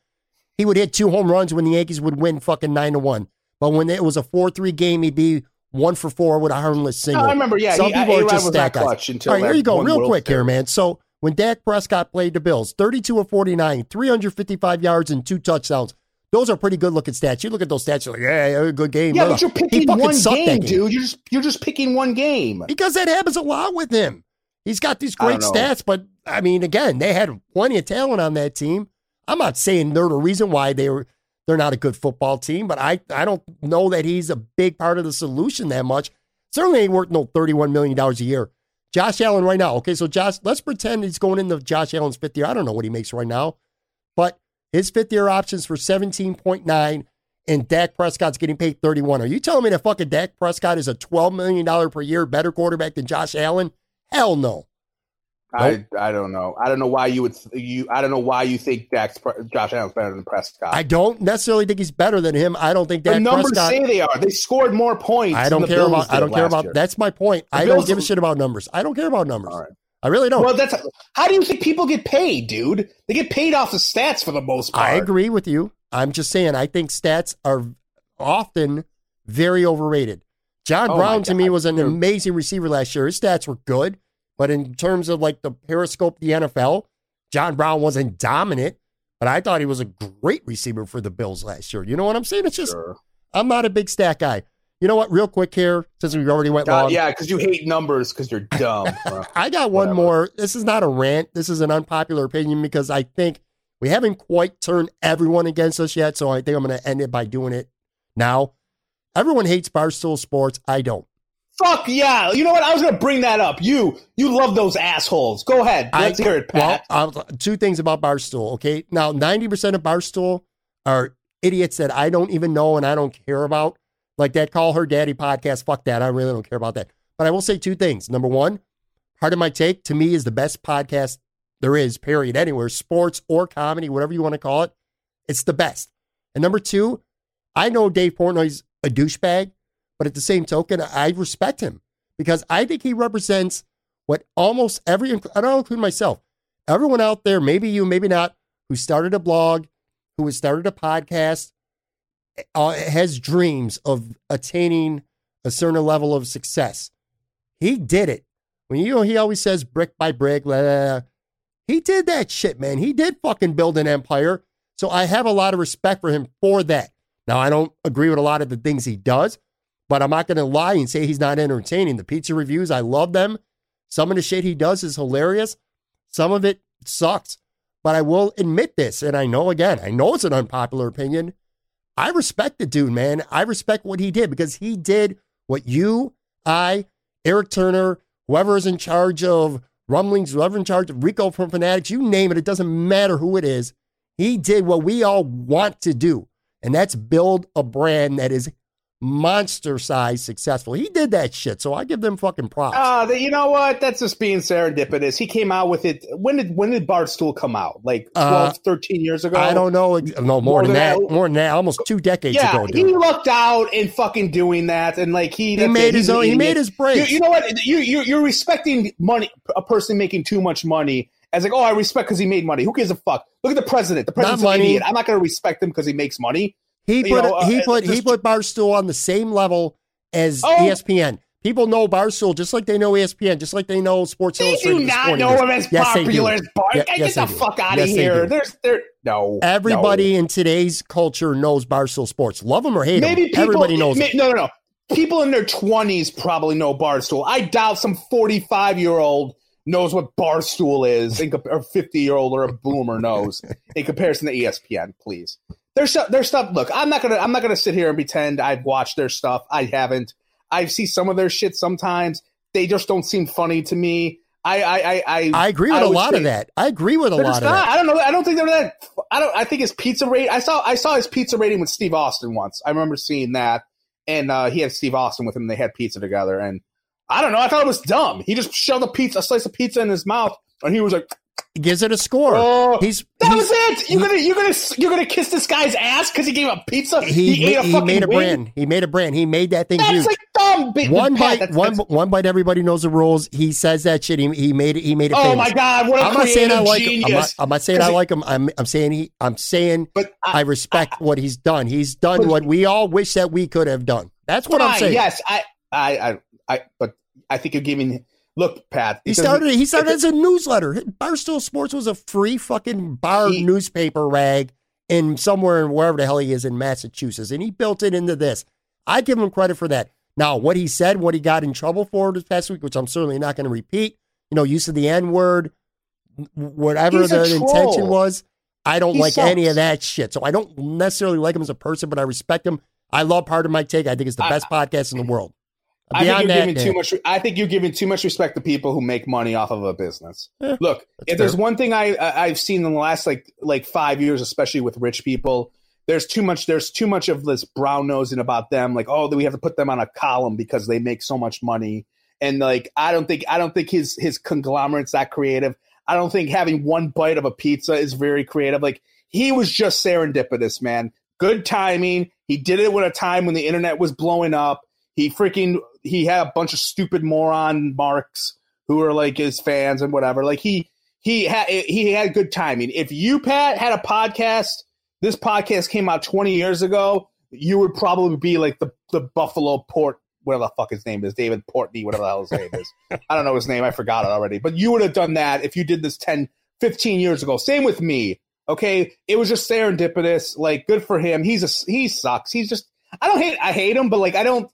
he would hit 2 home runs when the Yankees would win fucking 9-1. But when it was a 4-3 game, he'd be 1 for 4 with a harmless single. I remember, yeah. Some people A-Rod are just stat guys. All right, here you go, real quick here, man. So when Dak Prescott played the Bills, 32 of 49, 355 yards and 2 touchdowns. Those are pretty good looking stats. You look at those stats, you're like, yeah, good game. Yeah, but you're picking one game, dude. You're just picking one game. Because that happens a lot with him. He's got these great stats, but I mean, again, they had plenty of talent on that team. I'm not saying they're the reason why they're not a good football team, but I don't know that he's a big part of the solution that much. Certainly ain't worth no $31 million a year. Josh Allen right now. Okay, so Josh, let's pretend he's going into Josh Allen's fifth year. I don't know what he makes right now, but his fifth-year option's for $17.9, and Dak Prescott's getting paid $31. Are you telling me that fucking Dak Prescott is a $12 million per year better quarterback than Josh Allen? Hell no. Nope. I don't know. I don't know why you would I don't know why you think Josh Allen's better than Prescott. I don't necessarily think he's better than him. I don't think Dak Prescott. The numbers say they are. They scored more points. I don't care about. I don't care about. That's my point. I don't give a shit about numbers. I don't care about numbers. All right. I really don't. Well, that's how do you think people get paid, dude? They get paid off the stats for the most part. I agree with you. I'm just saying. I think stats are often very overrated. John Brown to me was an amazing receiver last year. His stats were good. But in terms of like the periscope, the NFL, John Brown wasn't dominant, but I thought he was a great receiver for the Bills last year. You know what I'm saying? It's just, sure. I'm not a big stat guy. You know what? Real quick here, since we already went long. Yeah, because you hate numbers because you're dumb. I got one more. This is not a rant. This is an unpopular opinion because I think we haven't quite turned everyone against us yet. So I think I'm going to end it by doing it now. Everyone hates Barstool Sports. I don't. Fuck yeah. You know what? I was going to bring that up. You love those assholes. Go ahead. Let's hear it, Pat. Well, two things about Barstool, okay? Now, 90% of Barstool are idiots that I don't even know and I don't care about. Like that Call Her Daddy podcast, fuck that. I really don't care about that. But I will say two things. Number one, Part of My Take, to me, is the best podcast there is, period, anywhere, sports or comedy, whatever you want to call it. It's the best. And number two, I know Dave Portnoy's a douchebag, but at the same token, I respect him because I think he represents what almost every, I don't include myself, everyone out there, maybe you, maybe not, who started a blog, who has started a podcast, has dreams of attaining a certain level of success. He did it. When he always says brick by brick, blah, blah, blah. He did that shit, man. He did fucking build an empire. So I have a lot of respect for him for that. Now, I don't agree with a lot of the things he does, but I'm not going to lie and say he's not entertaining. The pizza reviews, I love them. Some of the shit he does is hilarious. Some of it sucks. But I will admit this, and I know, again, I know it's an unpopular opinion. I respect the dude, man. I respect what he did because he did what you, I, Eric Turner, whoever is in charge of Rumblings, whoever in charge of Rico from Fanatics, you name it. It doesn't matter who it is. He did what we all want to do, and that's build a brand that is monster size successful. He did that shit, so I give them fucking props. You know what? That's just being serendipitous. He came out with it. When did Barstool come out? Like 12, 13 years ago? I don't know. No, more than that. More than that. Almost 2 decades ago. Dude. He lucked out in fucking doing that, and like he made his own. He made his break. You know what? You're respecting money. A person making too much money. As like, oh, I respect because he made money. Who gives a fuck? Look at the president. The president's an idiot. I'm not going to respect him because he makes money. He put Barstool on the same level as ESPN. People know Barstool just like they know ESPN, just like they know Sports Illustrated. They do not know him as popular as Barstool. Get the fuck out of here. Everybody in today's culture knows Barstool Sports. Love him or hate him. Everybody knows him. No. People in their 20s probably know Barstool. I doubt some 45-year-old knows what Barstool is, or 50-year-old or a boomer knows in comparison to ESPN, please. Their stuff. Look, I'm not gonna sit here and pretend I've watched their stuff. I haven't. I see some of their shit sometimes. They just don't seem funny to me. I agree with a lot of that. I agree with a lot of that. I don't know. I don't think they're that. I think his pizza rate. I saw his pizza rating with Steve Austin once. I remember seeing that, and he had Steve Austin with him. They had pizza together, and I don't know. I thought it was dumb. He just shoved a slice of pizza in his mouth, and he was like. Gives it a score. Was it. You're gonna kiss this guy's ass because he gave a pizza. He made a brand. He made that thing. That's huge. Like dumb. One bite. Everybody knows the rules. He says that shit. He made it. Oh famous. My god! What a I'm not saying I like genius. Him. I'm not saying I like him. I'm saying. But I respect what he's done. He's done what we all wish that we could have done. That's what I'm saying. Yes, But I think you're giving. Look, Pat. He started as a newsletter. Barstool Sports was a free fucking newspaper rag in somewhere in wherever the hell he is in Massachusetts, and he built it into this. I give him credit for that. Now, what he said, what he got in trouble for this past week, which I'm certainly not going to repeat. You know, use of the N word, whatever the intention was. I don't any of that shit. So I don't necessarily like him as a person, but I respect him. I love Part of My Take. I think it's the best podcast in the world. I think you're giving too much respect to people who make money off of a business. Yeah, look, if there's one thing I've seen in the last like 5 years, especially with rich people, there's too much of this brown nosing about them. Like, oh, we have to put them on a column because they make so much money. And like, I don't think his conglomerate's that creative. I don't think having one bite of a pizza is very creative. Like, he was just serendipitous, man. Good timing. He did it at a time when the internet was blowing up. He had a bunch of stupid moron marks who are like his fans and whatever. Like he had good timing. If you, Pat, had a podcast, this podcast came out 20 years ago, you would probably be like the Buffalo Port, whatever the fuck his name is, David Portney, whatever the hell his name is. I don't know his name. I forgot it already. But you would have done that if you did this 10, 15 years ago. Same with me. Okay. It was just serendipitous. Like, good for him. He sucks. He's just, I hate him, but like, I don't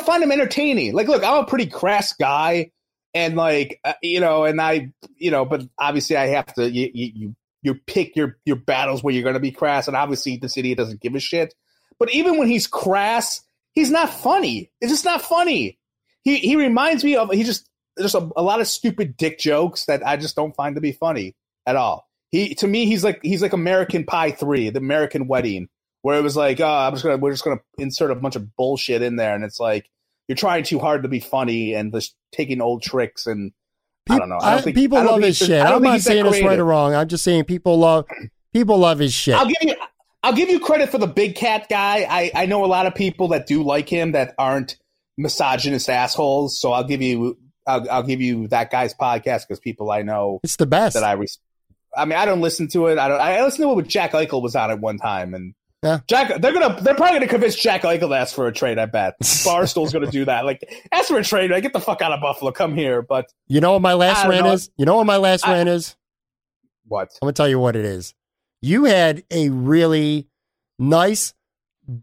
find him entertaining. Like, look, I'm a pretty crass guy, and like, but obviously I have to. You pick your battles where you're going to be crass, and obviously this idiot doesn't give a shit. But even when he's crass, he's not funny. It's just not funny. He reminds me of just a lot of stupid dick jokes that I just don't find to be funny at all. He's like American Pie 3, the American Wedding, where it was like, we're just gonna insert a bunch of bullshit in there, and it's like you're trying too hard to be funny and just taking old tricks, and I don't know. People love his shit. I'm not saying it's right or wrong. I'm just saying people love his shit. I'll give you credit for the big cat guy. I know a lot of people that do like him that aren't misogynist assholes. So I'll give you that guy's podcast because people I know, it's the best that I respect. I mean, I don't listen to it. I listened to it when Jack Eichel was on at one time, and. Yeah. They're probably gonna convince Jack Eichel to ask for a trade. I bet Barstool's gonna do that. Like, ask for a trade. Like, get the fuck out of Buffalo. Come here. But you know what my last rant is? What? I'm gonna tell you what it is. You had a really nice,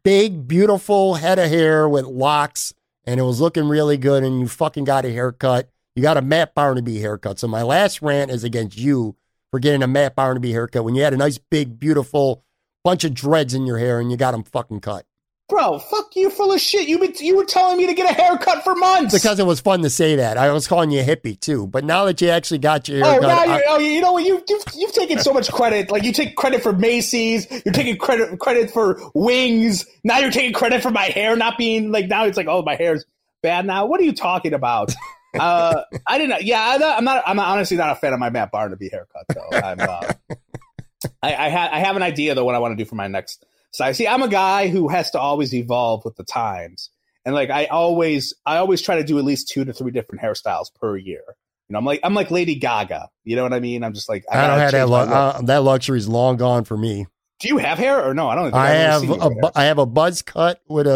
big, beautiful head of hair with locks, and it was looking really good. And you fucking got a haircut. You got a Matt Barnaby haircut. So my last rant is against you for getting a Matt Barnaby haircut when you had a nice, big, beautiful. Bunch of dreads in your hair and you got them fucking cut. Bro, fuck you, full of shit. You were telling me to get a haircut for months. Because it was fun to say that. I was calling you a hippie too. But now that you actually got your haircut. You know what? You've taken so much credit. Like, you take credit for Macy's. You're taking credit for wings. Now you're taking credit for my hair not being like, now it's like, oh, my hair's bad now. What are you talking about? I didn't know. Yeah, I'm honestly not a fan of my Matt Barnaby haircut though. I have an idea, though, what I want to do for my next side. See, I'm a guy who has to always evolve with the times. And, like, I always try to do at least 2 to 3 different hairstyles per year. You know, I'm like Lady Gaga. You know what I mean? I'm just like, I don't have that luxury. That luxury's long gone for me. Do you have hair or no? I don't think I have a buzz cut with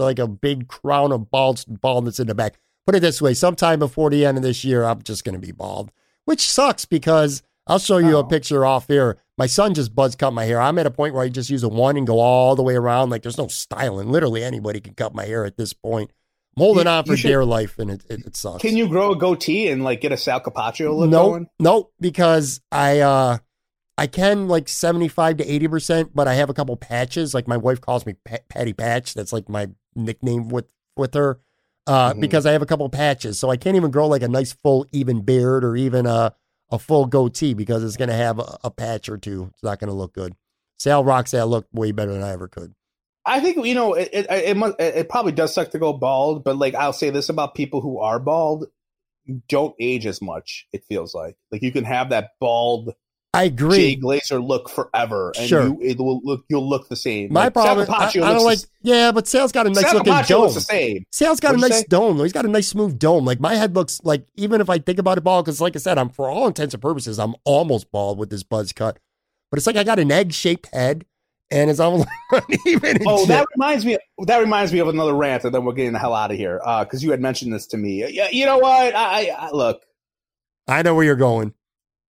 like a big crown of baldness in the back. Put it this way. Sometime before the end of this year, I'm just going to be bald, which sucks because I'll show you a picture off here. My son just buzz cut my hair. I'm at a point where I just use a one and go all the way around. Like, there's no styling. Literally anybody can cut my hair at this point. I'm holding on for dear life, and it sucks. Can you grow a goatee and like get a Sal Capaccio look going? No, because I can like 75 to 80%, but I have a couple patches. Like, my wife calls me Patty Patch. That's like my nickname with her because I have a couple patches. So I can't even grow like a nice full even beard or even a full goatee because it's going to have a patch or two. It's not going to look good. Sal rocks that look way better than I ever could. I think, you know, it probably does suck to go bald, but like, I'll say this about people who are bald. You don't age as much. It feels like you can have that bald. I agree. Jay Glazer look forever. And sure. You'll look the same. My problem. But Sal's got a nice looking dome. The same. Sal's got a nice dome. He's got a nice smooth dome. Like, my head looks like, even if I think about it bald, because like I said, I'm, for all intents and purposes, I'm almost bald with this buzz cut, but it's like, I got an egg shaped head and it's all uneven. Oh, that reminds me of another rant, and then we're getting the hell out of here. Cause you had mentioned this to me. You know what? I know where you're going.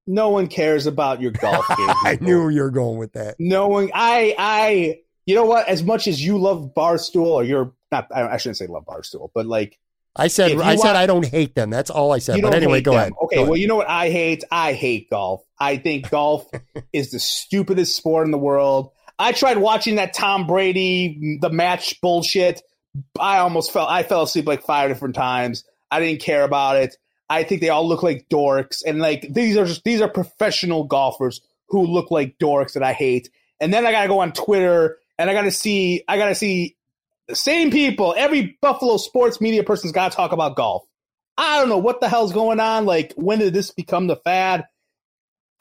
No one cares about your golf game. I knew you were going with that. No one. You know what? As much as you love Barstool, or I shouldn't say love Barstool, but like, I said I don't hate them. That's all I said. But anyway, go ahead. Okay, well, you know what I hate? I hate golf. I think golf is the stupidest sport in the world. I tried watching that Tom Brady, the match bullshit. I fell asleep like 5 different times. I didn't care about it. I think they all look like dorks, and like these are professional golfers who look like dorks that I hate. And then I gotta go on Twitter and I gotta see the same people. Every Buffalo sports media person's gotta talk about golf. I don't know what the hell's going on. Like, when did this become the fad?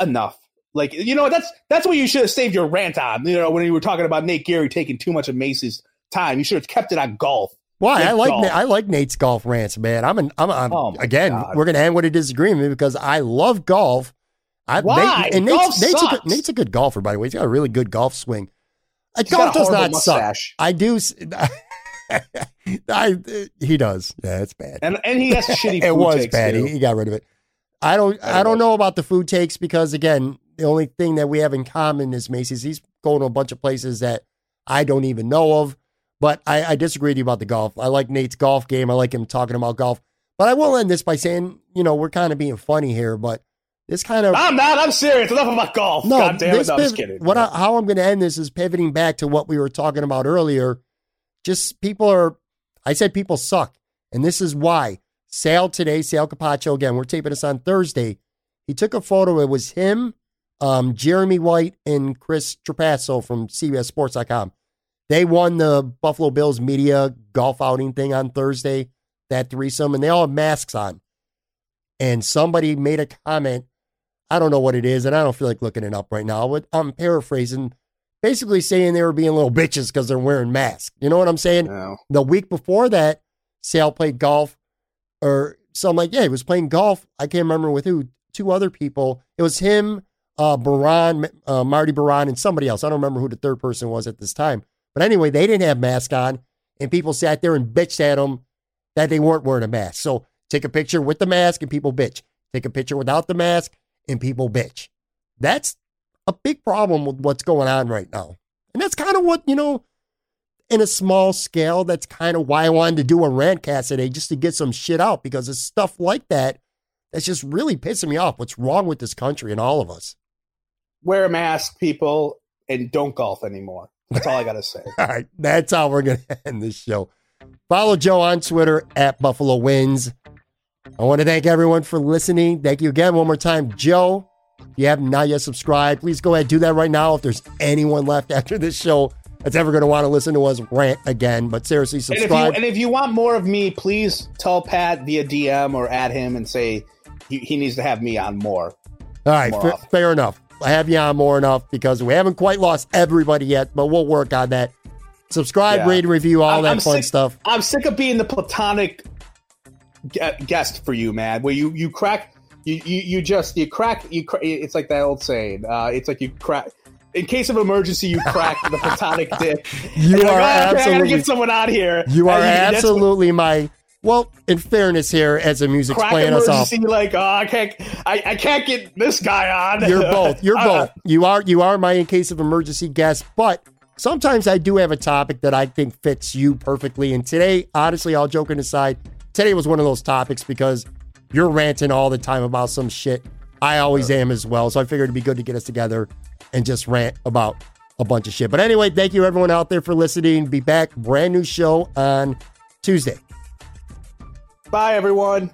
Enough. Like, you know, that's what you should have saved your rant on. You know, when you were talking about Nate Geary taking too much of Macy's time, you should have kept it on golf. Why? I like Nate's golf rants, man. We're gonna end with a disagreement because I love golf. Why? Nate's a good golfer, by the way. He's got a really good golf swing. Golf does not mustache. Suck. I do. He does. Yeah, it's bad. And he has shitty. It was takes bad. He got rid of it. I don't know about the food takes because, again, the only thing that we have in common is Macy's. He's going to a bunch of places that I don't even know of. But I disagree with you about the golf. I like Nate's golf game. I like him talking about golf. But I will end this by saying, you know, we're kind of being funny here, but this kind of... I'm not. I'm serious. Enough about golf. No, God damn it. No, I'm just kidding. How I'm going to end this is pivoting back to what we were talking about earlier. Just people are... I said people suck. And this is why. Sale today, Sale Capaccio, again, we're taping this on Thursday. He took a photo. It was him, Jeremy White, and Chris Trapasso from CBSSports.com. They won the Buffalo Bills media golf outing thing on Thursday, that threesome, and they all have masks on. And somebody made a comment. I don't know what it is, and I don't feel like looking it up right now, but I'm paraphrasing, basically saying they were being little bitches because they're wearing masks. You know what I'm saying? No. The week before that, Sal played golf, or something like, yeah, he was playing golf. I can't remember with who, 2 other people. It was him, Marty Baron, and somebody else. I don't remember who the third person was at this time. But anyway, they didn't have masks on, and people sat there and bitched at them that they weren't wearing a mask. So take a picture with the mask, and people bitch. Take a picture without the mask, and people bitch. That's a big problem with what's going on right now. And that's kind of what, you know, in a small scale, that's kind of why I wanted to do a rant cast today, just to get some shit out, because it's stuff like that that's just really pissing me off. What's wrong with this country and all of us? Wear a mask, people, and don't golf anymore. That's all I got to say. All right. That's how we're going to end this show. Follow Joe on Twitter at Buffalo Wins. I want to thank everyone for listening. Thank you again one more time, Joe. If you haven't not yet subscribed, please go ahead and do that right now. If there's anyone left after this show that's ever going to want to listen to us rant again, but seriously, subscribe. And if you want more of me, please tell Pat via DM or add him and say he needs to have me on more. All right. Fair enough. I have you on more enough because we haven't quite lost everybody yet, but we'll work on that. Subscribe, rate, review, all that fun stuff. I'm sick of being the platonic guest for you, man. Where you crack. It's like that old saying. It's like you crack. In case of emergency, you crack the platonic dick. I gotta get someone out here. Well, in fairness here, as the music's playing us off, like, I can't get this guy on. You're both. You are my in case of emergency guest, but sometimes I do have a topic that I think fits you perfectly. And today, honestly, all joking aside, today was one of those topics because you're ranting all the time about some shit. I always am as well. So I figured it'd be good to get us together and just rant about a bunch of shit. But anyway, thank you everyone out there for listening. Be back. Brand new show on Tuesday. Bye, everyone.